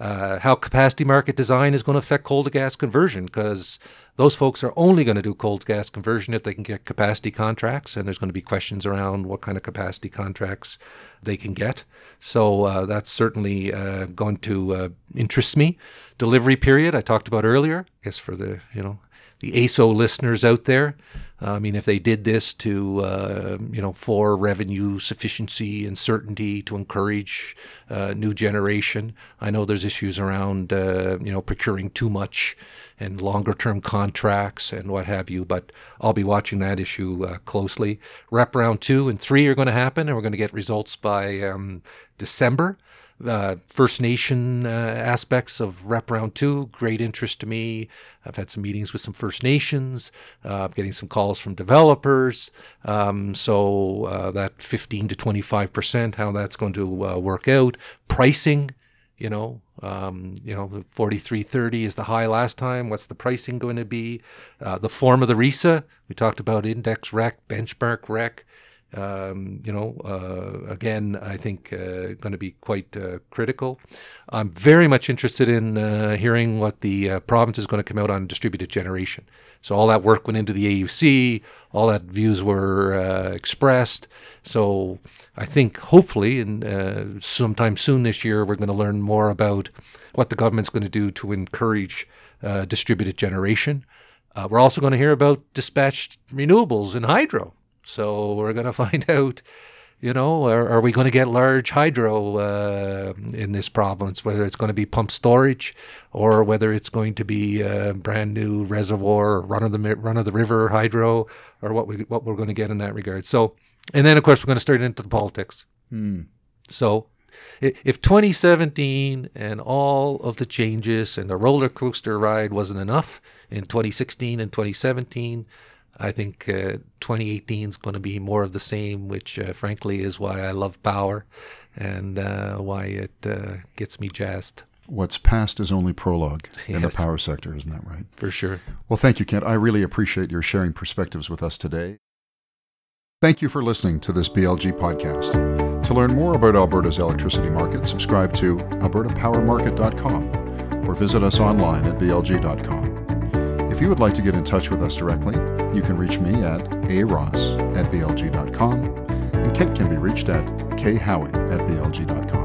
uh, how capacity market design is going to affect coal-to-gas conversion, because those folks are only going to do coal-to-gas conversion if they can get capacity contracts, and there's going to be questions around what kind of capacity contracts they can get. So uh, that's certainly uh, going to uh, interest me. Delivery period I talked about earlier, I guess for the, you know, the A S O listeners out there. I mean, if they did this to, uh, you know, for revenue sufficiency and certainty to encourage uh, new generation. I know there's issues around, uh, you know, procuring too much and longer-term contracts and what have you, but I'll be watching that issue uh, closely. Wraparound two and three are going to happen, and we're going to get results by um, December. Uh, First Nation uh, aspects of wraparound two, great interest to me. I've had some meetings with some First Nations. Uh, I'm getting some calls from developers. Um, so uh, that fifteen to twenty-five percent, how that's going to uh, work out. Pricing, you know, um, you know, forty-three thirty is the high last time. What's the pricing going to be? Uh, the form of the RISA. We talked about index R E C, benchmark R E C. Um, you know, uh, again, I think uh, going to be quite uh, critical. I'm very much interested in uh, hearing what the uh, province is going to come out on distributed generation. So all that work went into the A U C, all that views were uh, expressed. So I think hopefully in, uh, sometime soon this year, we're going to learn more about what the government's going to do to encourage uh, distributed generation. Uh, we're also going to hear about dispatched renewables and hydro. So we're going to find out, you know, are, are we going to get large hydro uh, in this province, whether it's going to be pump storage or whether it's going to be a brand new reservoir or run of the run of the river hydro, or what we what we're going to get in that regard. So, and then of course we're going to start into the politics. Hmm. So if twenty seventeen and all of the changes and the roller coaster ride wasn't enough in twenty sixteen and twenty seventeen. I think uh, twenty eighteen is going to be more of the same, which uh, frankly is why I love power and uh, why it uh, gets me jazzed. What's past is only prologue yes. in the power sector, isn't that right? For sure. Well, thank you, Kent. I really appreciate your sharing perspectives with us today. Thank you for listening to this B L G podcast. To learn more about Alberta's electricity market, subscribe to alberta power market dot com or visit us online at b l g dot com. If you would like to get in touch with us directly, you can reach me at a ross at b l g dot com, and Kent can be reached at k howie at b l g dot com.